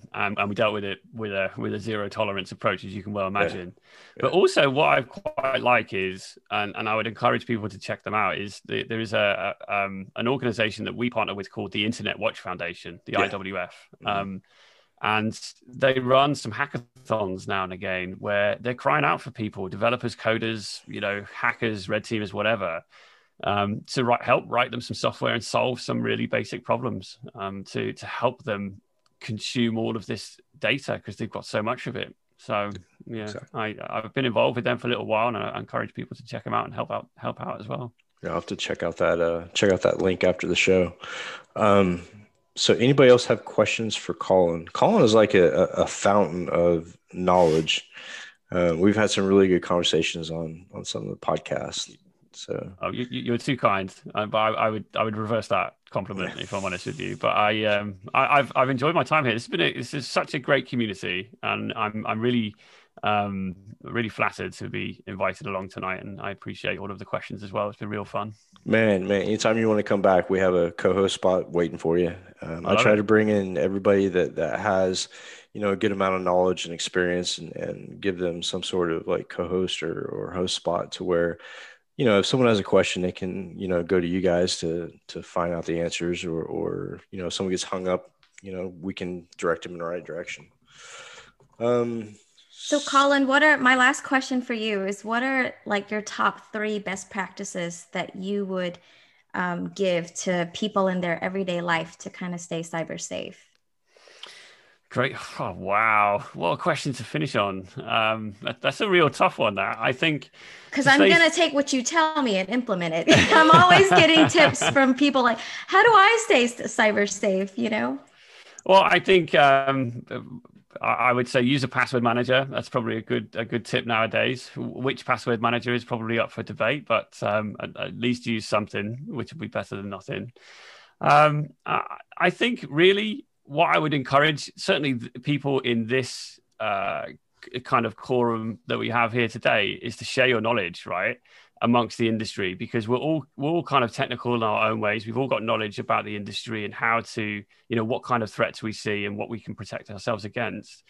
we dealt with it with a zero tolerance approach, as you can well imagine. Yeah. But also, what I quite like is, and I would encourage people to check them out, is there is an organization that we partner with called the Internet Watch Foundation, the IWF, and they run some hackathons now and again where they're crying out for people, developers, coders, hackers, red teamers, whatever. To help write them some software and solve some really basic problems, to help them consume all of this data because they've got so much of it. So I've been involved with them for a little while, and I encourage people to check them out and help out as well. Yeah, I'll have to check out that link after the show. So anybody else have questions for Colin? Colin is like a fountain of knowledge. We've had some really good conversations on some of the podcasts. So you're too kind, but I would reverse that compliment if I'm honest with you. But I've enjoyed my time here. This is such a great community, and I'm really flattered to be invited along tonight. And I appreciate all of the questions as well. It's been real fun. Man, anytime you want to come back, we have a co-host spot waiting for you. I try to bring in everybody that has a good amount of knowledge and experience, and give them some sort of like co-host or host spot to where, if someone has a question, they can, go to you guys to find out the answers, or if someone gets hung up, we can direct them in the right direction. So Colin, my last question for you is, what are like your top 3 best practices that you would give to people in their everyday life to kind of stay cyber safe? Great. Oh, wow. What a question to finish on. That's a real tough one. That I think. Because I'm going to take what you tell me and implement it. I'm always getting tips from people like, how do I stay cyber safe? Well, I think I would say use a password manager. That's probably a good tip nowadays. Which password manager is probably up for debate, but at least use something, which would be better than nothing. I think really, what I would encourage, certainly people in this kind of quorum that we have here today, is to share your knowledge, right, amongst the industry, because we're all kind of technical in our own ways. We've all got knowledge about the industry and how to, what kind of threats we see and what we can protect ourselves against.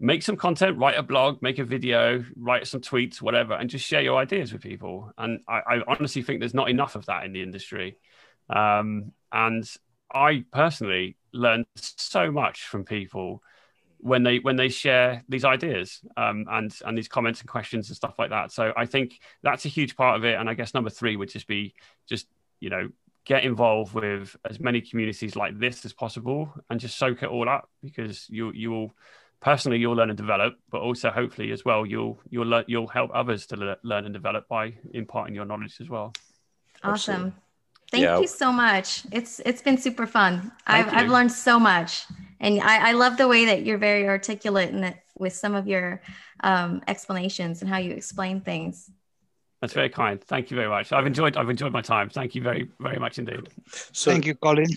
Make some content, write a blog, make a video, write some tweets, whatever, and just share your ideas with people. And I honestly think there's not enough of that in the industry. And I personally learn so much from people when they share these ideas and these comments and questions and stuff like that. So I think that's a huge part of it. And I guess number 3 would just be get involved with as many communities like this as possible and just soak it all up, because you will personally, you'll learn and develop, but also hopefully as well you'll help others to learn and develop by imparting your knowledge as well. Awesome. Absolutely. Thank you so much. It's been super fun. I've learned so much, and I love the way that you're very articulate and with some of your explanations and how you explain things. That's very kind. Thank you very much. I've enjoyed my time. Thank you very, very much indeed. So, thank you, Colin.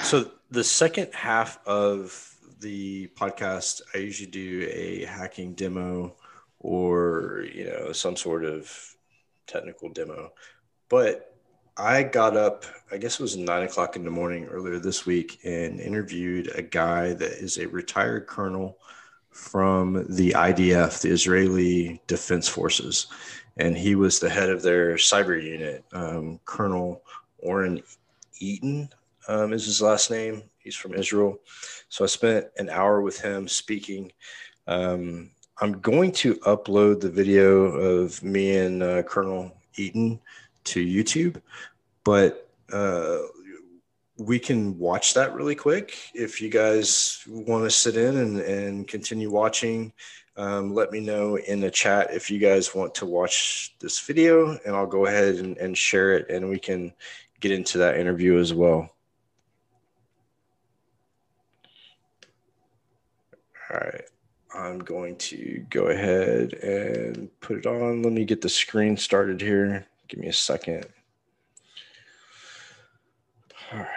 So the second half of the podcast, I usually do a hacking demo or, you know, some sort of technical demo. But I got up, I guess it was 9 o'clock in the morning earlier this week, and interviewed a guy that is a retired colonel from the IDF, the Israeli Defense Forces. And he was the head of their cyber unit. Colonel Oren Eaton is his last name. He's from Israel. So I spent an hour with him speaking. I'm going to upload the video of me and Colonel Eaton to YouTube, but we can watch that really quick. If you guys want to sit in and continue watching, let me know in the chat if you guys want to watch this video, and I'll go ahead and share it, and we can get into that interview as well. All right, I'm going to go ahead and put it on. Let me get the screen started here. Give me a second. All right.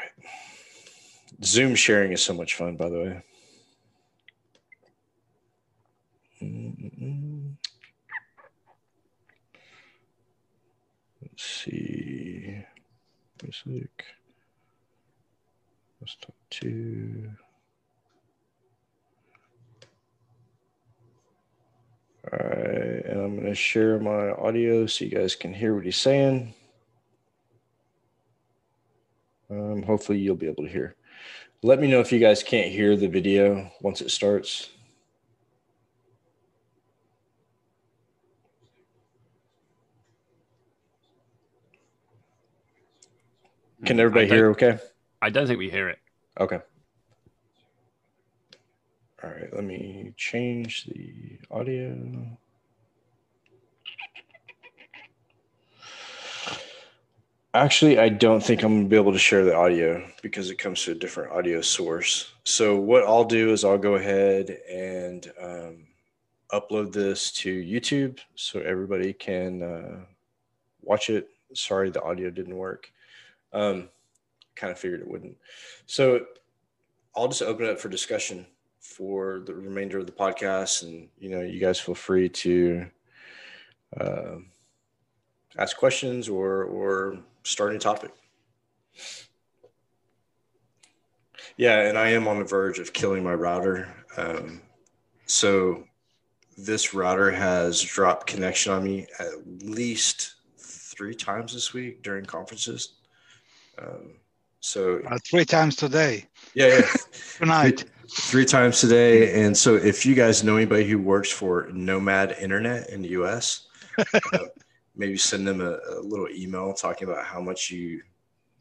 Zoom sharing is so much fun, by the way. Let's see. Music. Let's talk to. All right, and I'm going to share my audio so you guys can hear what he's saying. Hopefully you'll be able to hear. Let me know if you guys can't hear the video once it starts. Can everybody hear okay? I don't think we hear it. Okay. All right, let me change the audio. Actually, I don't think I'm going to be able to share the audio because it comes to a different audio source. So what I'll do is I'll go ahead and upload this to YouTube so everybody can watch it. Sorry, the audio didn't work. Kind of figured it wouldn't. So I'll just open it up for discussion for the remainder of the podcast, and you know, you guys feel free to ask questions or start a topic. Yeah, and I am on the verge of killing my router. So this router has dropped connection on me at least 3 times this week during conferences. So 3 times today. Yeah. Tonight. 3 times today. And so if you guys know anybody who works for Nomad Internet in the US, maybe send them a little email talking about how much you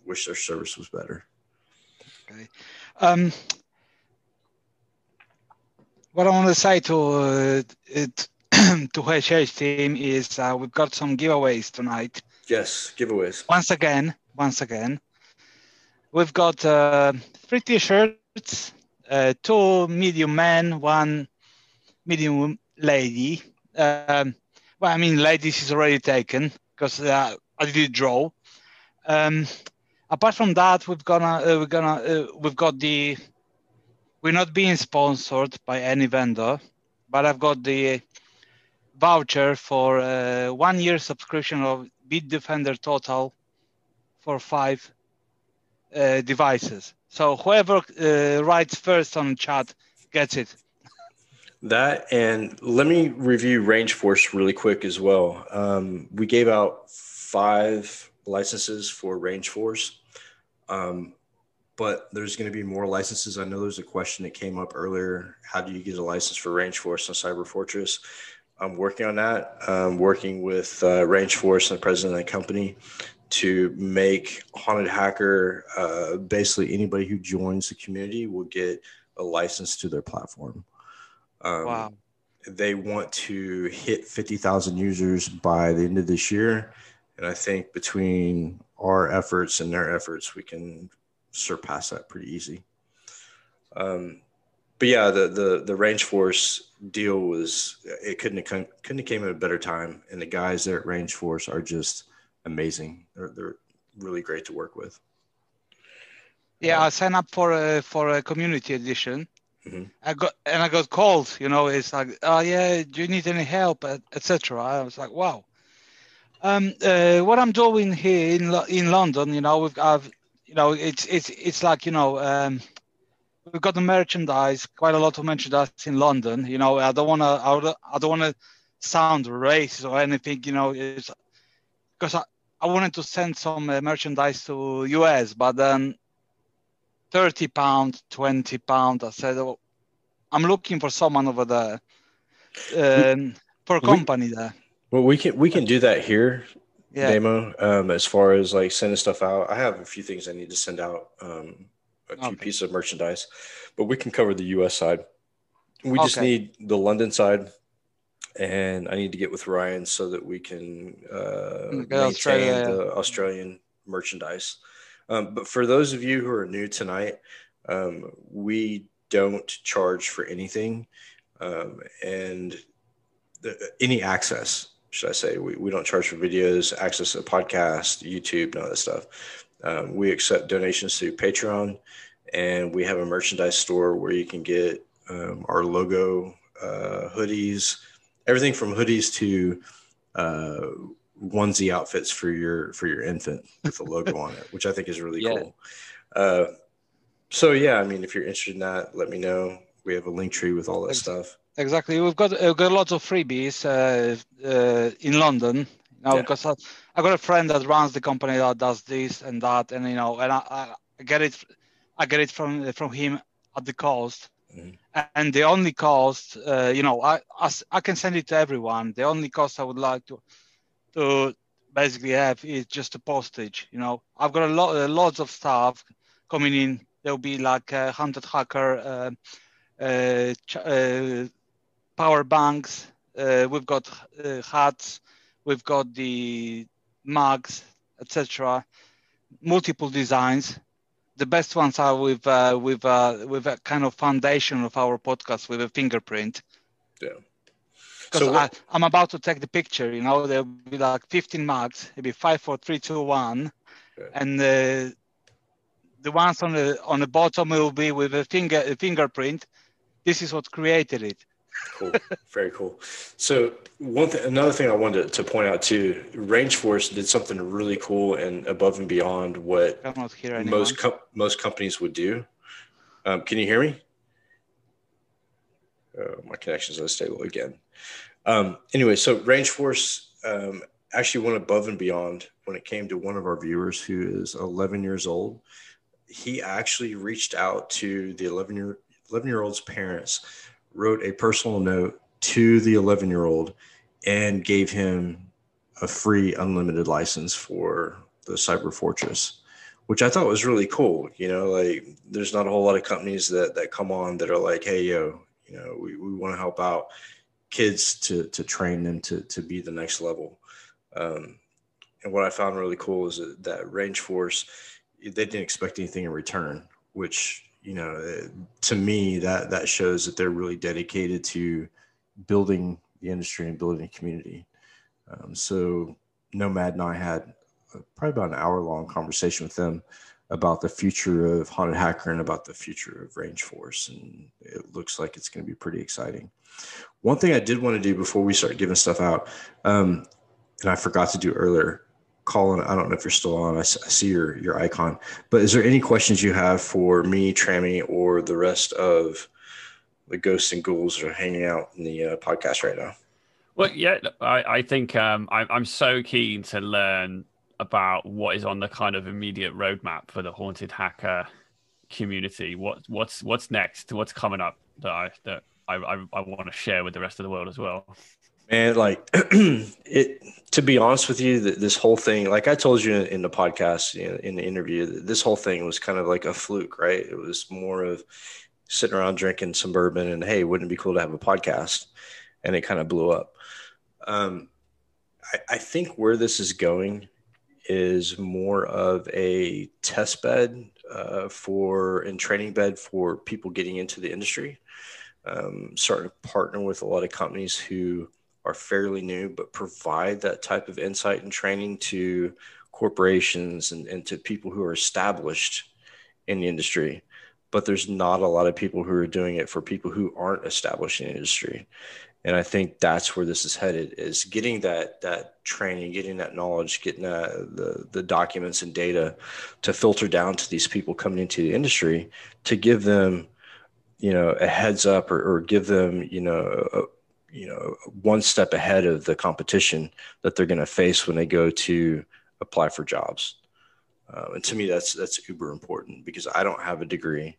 wish their service was better. Okay. What I want to say to HH team is we've got some giveaways tonight. Yes, giveaways. Once again. We've got 3 T-shirts, 2 medium men, 1 medium lady. Well, I mean, ladies is already taken because I did draw. Apart from that, we're not being sponsored by any vendor, but I've got the voucher for a 1-year subscription of Bitdefender Total for 5. Devices. So whoever writes first on chat gets it. That, and let me review Range Force really quick as well. We gave out 5 licenses for Range Force, but there's going to be more licenses. I know there's a question that came up earlier. How do you get a license for Range Force on Cyber Fortress? I'm working on that. I'm working with Range Force and the president of the company to make Haunted Hacker, basically anybody who joins the community will get a license to their platform. Wow. They want to hit 50,000 users by the end of this year. And I think between our efforts and their efforts, we can surpass that pretty easy. But yeah, the Range Force deal was, it couldn't have came at a better time. And the guys there at Range Force are just amazing. They're really great to work with. Yeah, I signed up for a community edition. Mm-hmm. I got called, you know, it's like, oh yeah, do you need any help, etc. I was like, wow. What I'm doing here in London, you know, it's like, you know, we've got the merchandise, quite a lot of merchandise in London. You know, I don't wanna sound racist or anything, you know, it's because I wanted to send some merchandise to US, but then £30, £20. I said, oh, I'm looking for someone over there, for a company there. Well, we can do that here, yeah. Demo. As far as like sending stuff out, I have a few things I need to send out, a few pieces of merchandise, but we can cover the U.S. side. We just need the London side, and I need to get with Ryan so that we can maintain the Australian merchandise. But for those of you who are new tonight, we don't charge for anything, and any access, should I say. We don't charge for videos, access to podcasts, YouTube, none of that stuff. We accept donations through Patreon, and we have a merchandise store where you can get our logo, hoodies, everything from hoodies to onesie outfits for your infant with the logo on it, which I think is really cool. So yeah, I mean, if you're interested in that, let me know. We have a link tree with all that stuff. Exactly, we've got lots of freebies in London. Because I got a friend that runs the company that does this and that, and you know, and I get it from him at the cost. Mm-hmm. And the only cost, you know, I can send it to everyone. The only cost I would like to basically have is just the postage. You know, I've got lots of stuff coming in. There'll be like Haunted Hacker. Power banks, we've got hats, we've got the mugs, etc. Multiple designs. The best ones are with a kind of foundation of our podcast with a fingerprint. Yeah. So I'm about to take the picture. You know, there'll be like 15 mugs. It'll be 5, 4, 3, 2, 1, and the ones on the bottom will be with a fingerprint. This is what created it. Cool. Very cool. So another thing I wanted to point out too, Range Force did something really cool and above and beyond what most companies would do. Can you hear me? Oh, my connection's unstable again. Anyway, so Range Force actually went above and beyond when it came to one of our viewers who is 11 years old. He actually reached out to the 11-year-old's parents, wrote a personal note to the 11-year-old, and gave him a free unlimited license for the Cyber Fortress, which I thought was really cool. You know, like there's not a whole lot of companies that come on that are like, hey, yo, you know, we want to help out kids to train them to be the next level. And what I found really cool is that Range Force, they didn't expect anything in return, which, you know, to me, that shows that they're really dedicated to building the industry and building a community. So Nomad and I had probably about an hour-long conversation with them about the future of Haunted Hacker and about the future of Range Force, and it looks like it's going to be pretty exciting. One thing I did want to do before we start giving stuff out, and I forgot to do earlier, Colin, I don't know if you're still on. I see your icon, but is there any questions you have for me, Trammy, or the rest of the ghosts and ghouls that are hanging out in the podcast right now? Well, yeah, I think I'm so keen to learn about what is on the kind of immediate roadmap for the Haunted Hacker community. What's next? What's coming up that I want to share with the rest of the world as well. Man, like it. To be honest with you, this whole thing, like I told you in the podcast, you know, in the interview, this whole thing was kind of like a fluke, right? It was more of sitting around drinking some bourbon and, hey, wouldn't it be cool to have a podcast? And it kind of blew up. I think where this is going is more of a test bed and training bed for people getting into the industry. Starting to partner with a lot of companies who are fairly new, but provide that type of insight and training to corporations and to people who are established in the industry, but there's not a lot of people who are doing it for people who aren't established in the industry. And I think that's where this is headed, is getting that training, getting that knowledge, getting the documents and data to filter down to these people coming into the industry to give them, you know, a heads up or give them, you know, one step ahead of the competition that they're going to face when they go to apply for jobs. And to me, that's uber important, because I don't have a degree.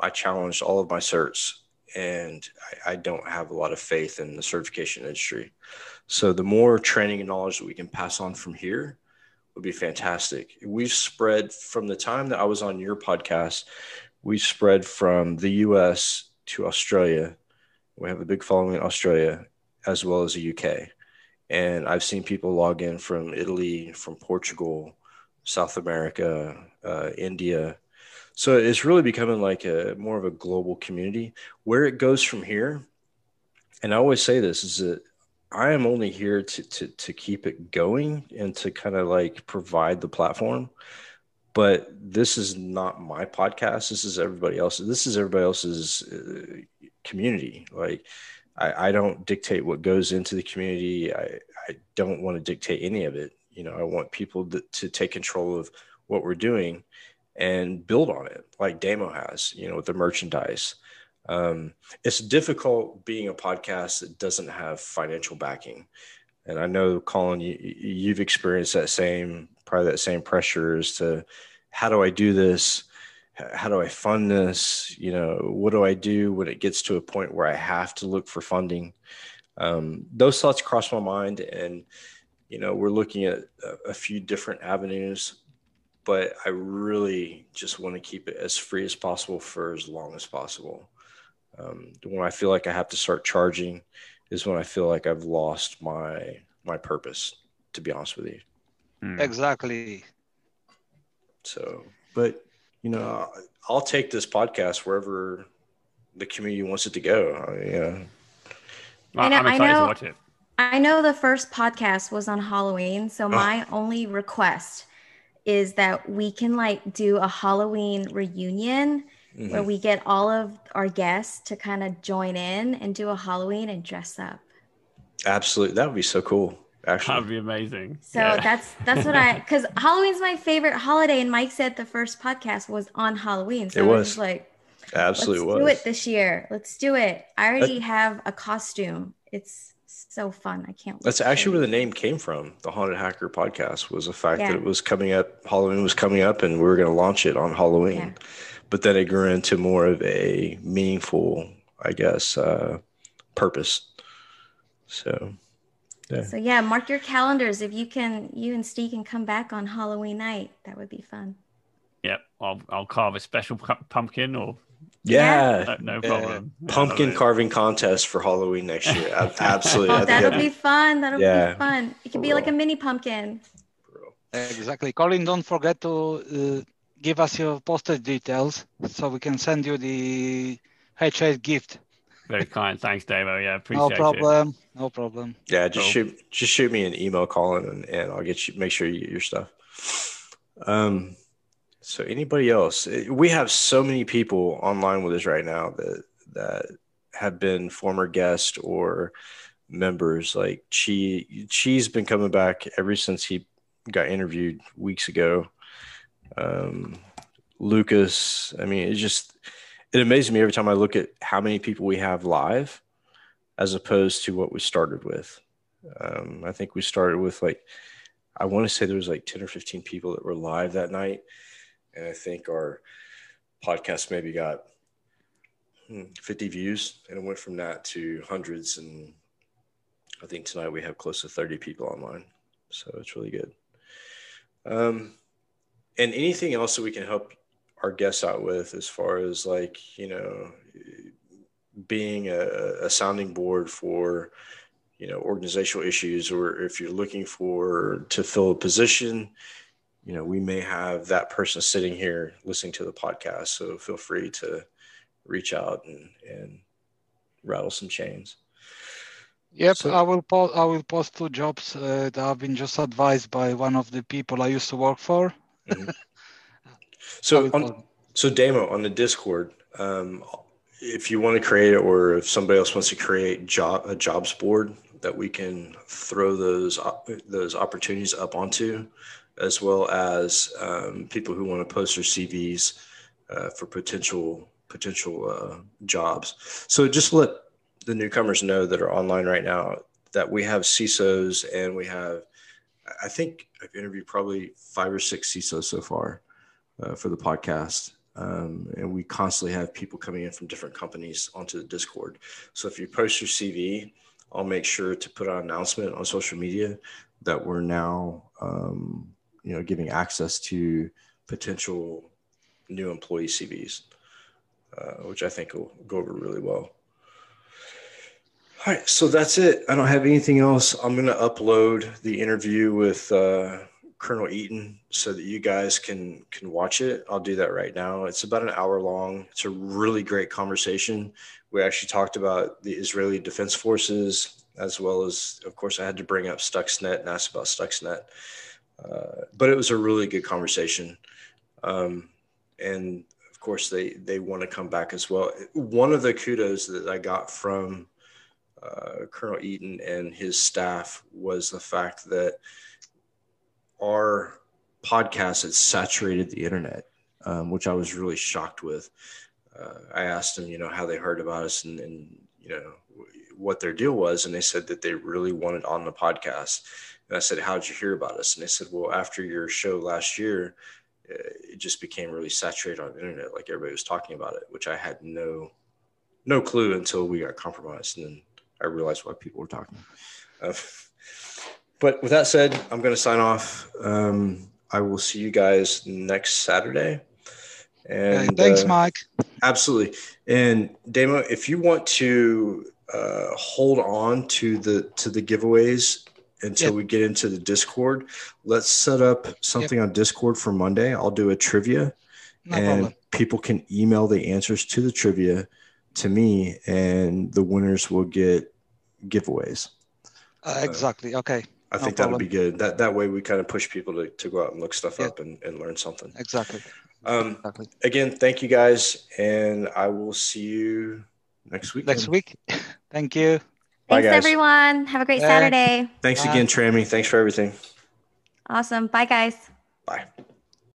I challenged all of my certs, and I don't have a lot of faith in the certification industry. So the more training and knowledge that we can pass on from here would be fantastic. We've spread from the time that I was on your podcast, we've spread from the US to Australia. We have a big following in Australia as well as the UK. And I've seen people log in from Italy, from Portugal, South America, India. So it's really becoming like more of a global community. Where it goes from here, and I always say this, is that I am only here to keep it going and to kind of like provide the platform. But this is not my podcast. This is everybody else's. This is everybody else's community. Like, I don't dictate what goes into the community. I don't want to dictate any of it. You know, I want people to take control of what we're doing and build on it, like Damo has, you know, with the merchandise. It's difficult being a podcast that doesn't have financial backing. And I know, Colin, you've experienced that same, probably that same pressure as to, how do I do this? How do I fund this? You know, what do I do when it gets to a point where I have to look for funding? Those thoughts cross my mind, and you know, we're looking at a few different avenues, but I really just want to keep it as free as possible for as long as possible. When I feel like I have to start charging is when I feel like I've lost my purpose, to be honest with you. Exactly. So, but you know, I'll take this podcast wherever the community wants it to go. I'm excited to watch it. I know the first podcast was on Halloween, so my only request is that we can like do a Halloween reunion where we get all of our guests to kind of join in and do a Halloween and dress up. Absolutely. That would be so cool. Actually, that'd be amazing. So that's what because Halloween's my favorite holiday, and Mike said the first podcast was on Halloween. So it was just like, absolutely, let's do it this year. Let's do it. I already have a costume. It's so fun. I can't wait. That's actually where the name came from. The Haunted Hacker podcast was the fact that it was coming up. Halloween was coming up, and we were going to launch it on Halloween. Yeah. But then it grew into more of a meaningful, I guess, purpose. So, yeah. So, yeah, mark your calendars. If you can, you and Steve can come back on Halloween night. That would be fun. Yep. I'll carve a special pumpkin or... Yeah, no problem. Pumpkin carving contest for Halloween next year. Absolutely. Oh, that'll be fun. That'll be fun. It can be like a mini pumpkin. Exactly. Colin, don't forget to give us your postage details so we can send you the HH gift. Very kind. Thanks, Davo. Yeah, appreciate it. No problem. Yeah, just shoot me an email, Colin, and I'll get you. Make sure you get your stuff. So anybody else? We have so many people online with us right now that have been former guests or members. Like Chi's been coming back ever since he got interviewed weeks ago. Lucas, I mean, it amazes me every time I look at how many people we have live as opposed to what we started with. I think we started with I want to say there was 10 or 15 people that were live that night. And I think our podcast maybe got 50 views, and it went from that to hundreds. And I think tonight we have close to 30 people online. So it's really good. And anything else that we can help our guests out with as far as being a sounding board for, organizational issues, or if you're looking to fill a position, we may have that person sitting here listening to the podcast. So feel free to reach out and rattle some chains. Yep. So, I will post two jobs that I've been just advised by one of the people I used to work for. Mm-hmm. So, So Damo, on the Discord, if you want to create it, or if somebody else wants to create a jobs board that we can throw those opportunities up onto, as well as people who want to post their CVs for potential jobs. So just let the newcomers know that are online right now that we have CISOs, and we have, I think I've interviewed probably 5 or 6 CISOs so far for the podcast. And we constantly have people coming in from different companies onto the Discord. So if you post your CV, I'll make sure to put an announcement on social media that we're now, giving access to potential new employee CVs, which I think will go over really well. All right, so that's it. I don't have anything else. I'm going to upload the interview with Colonel Eaton so that you guys can watch it. I'll do that right now. It's about an hour long. It's a really great conversation. We actually talked about the Israeli Defense Forces, as well as, of course, I had to bring up Stuxnet and ask about Stuxnet. But it was a really good conversation. And of course, they want to come back as well. One of the kudos that I got from Colonel Eaton and his staff was the fact that our podcast has saturated the internet, which I was really shocked with. I asked them, how they heard about us and what their deal was. And they said that they really wanted on the podcast. And I said, how'd you hear about us? And they said, well, after your show last year, it just became really saturated on the internet. Like, everybody was talking about it, which I had no clue until we got compromised. And then I realized why people were talking. But with that said, I'm going to sign off. I will see you guys next Saturday. And thanks, Mike. Absolutely. And Damo, if you want to hold on to the giveaways until we get into the Discord, let's set up something on Discord for Monday. I'll do a trivia, people can email the answers to the trivia to me, and the winners will get giveaways. Exactly. Okay. I think that would be good. That way we kind of push people to go out and look stuff up and learn something. Exactly. Again, thank you guys, and I will see you next week. Next week. Thank you. Bye, guys. Thanks, everyone. Have a great Saturday. Thanks again, Trammy. Thanks for everything. Awesome. Bye, guys. Bye.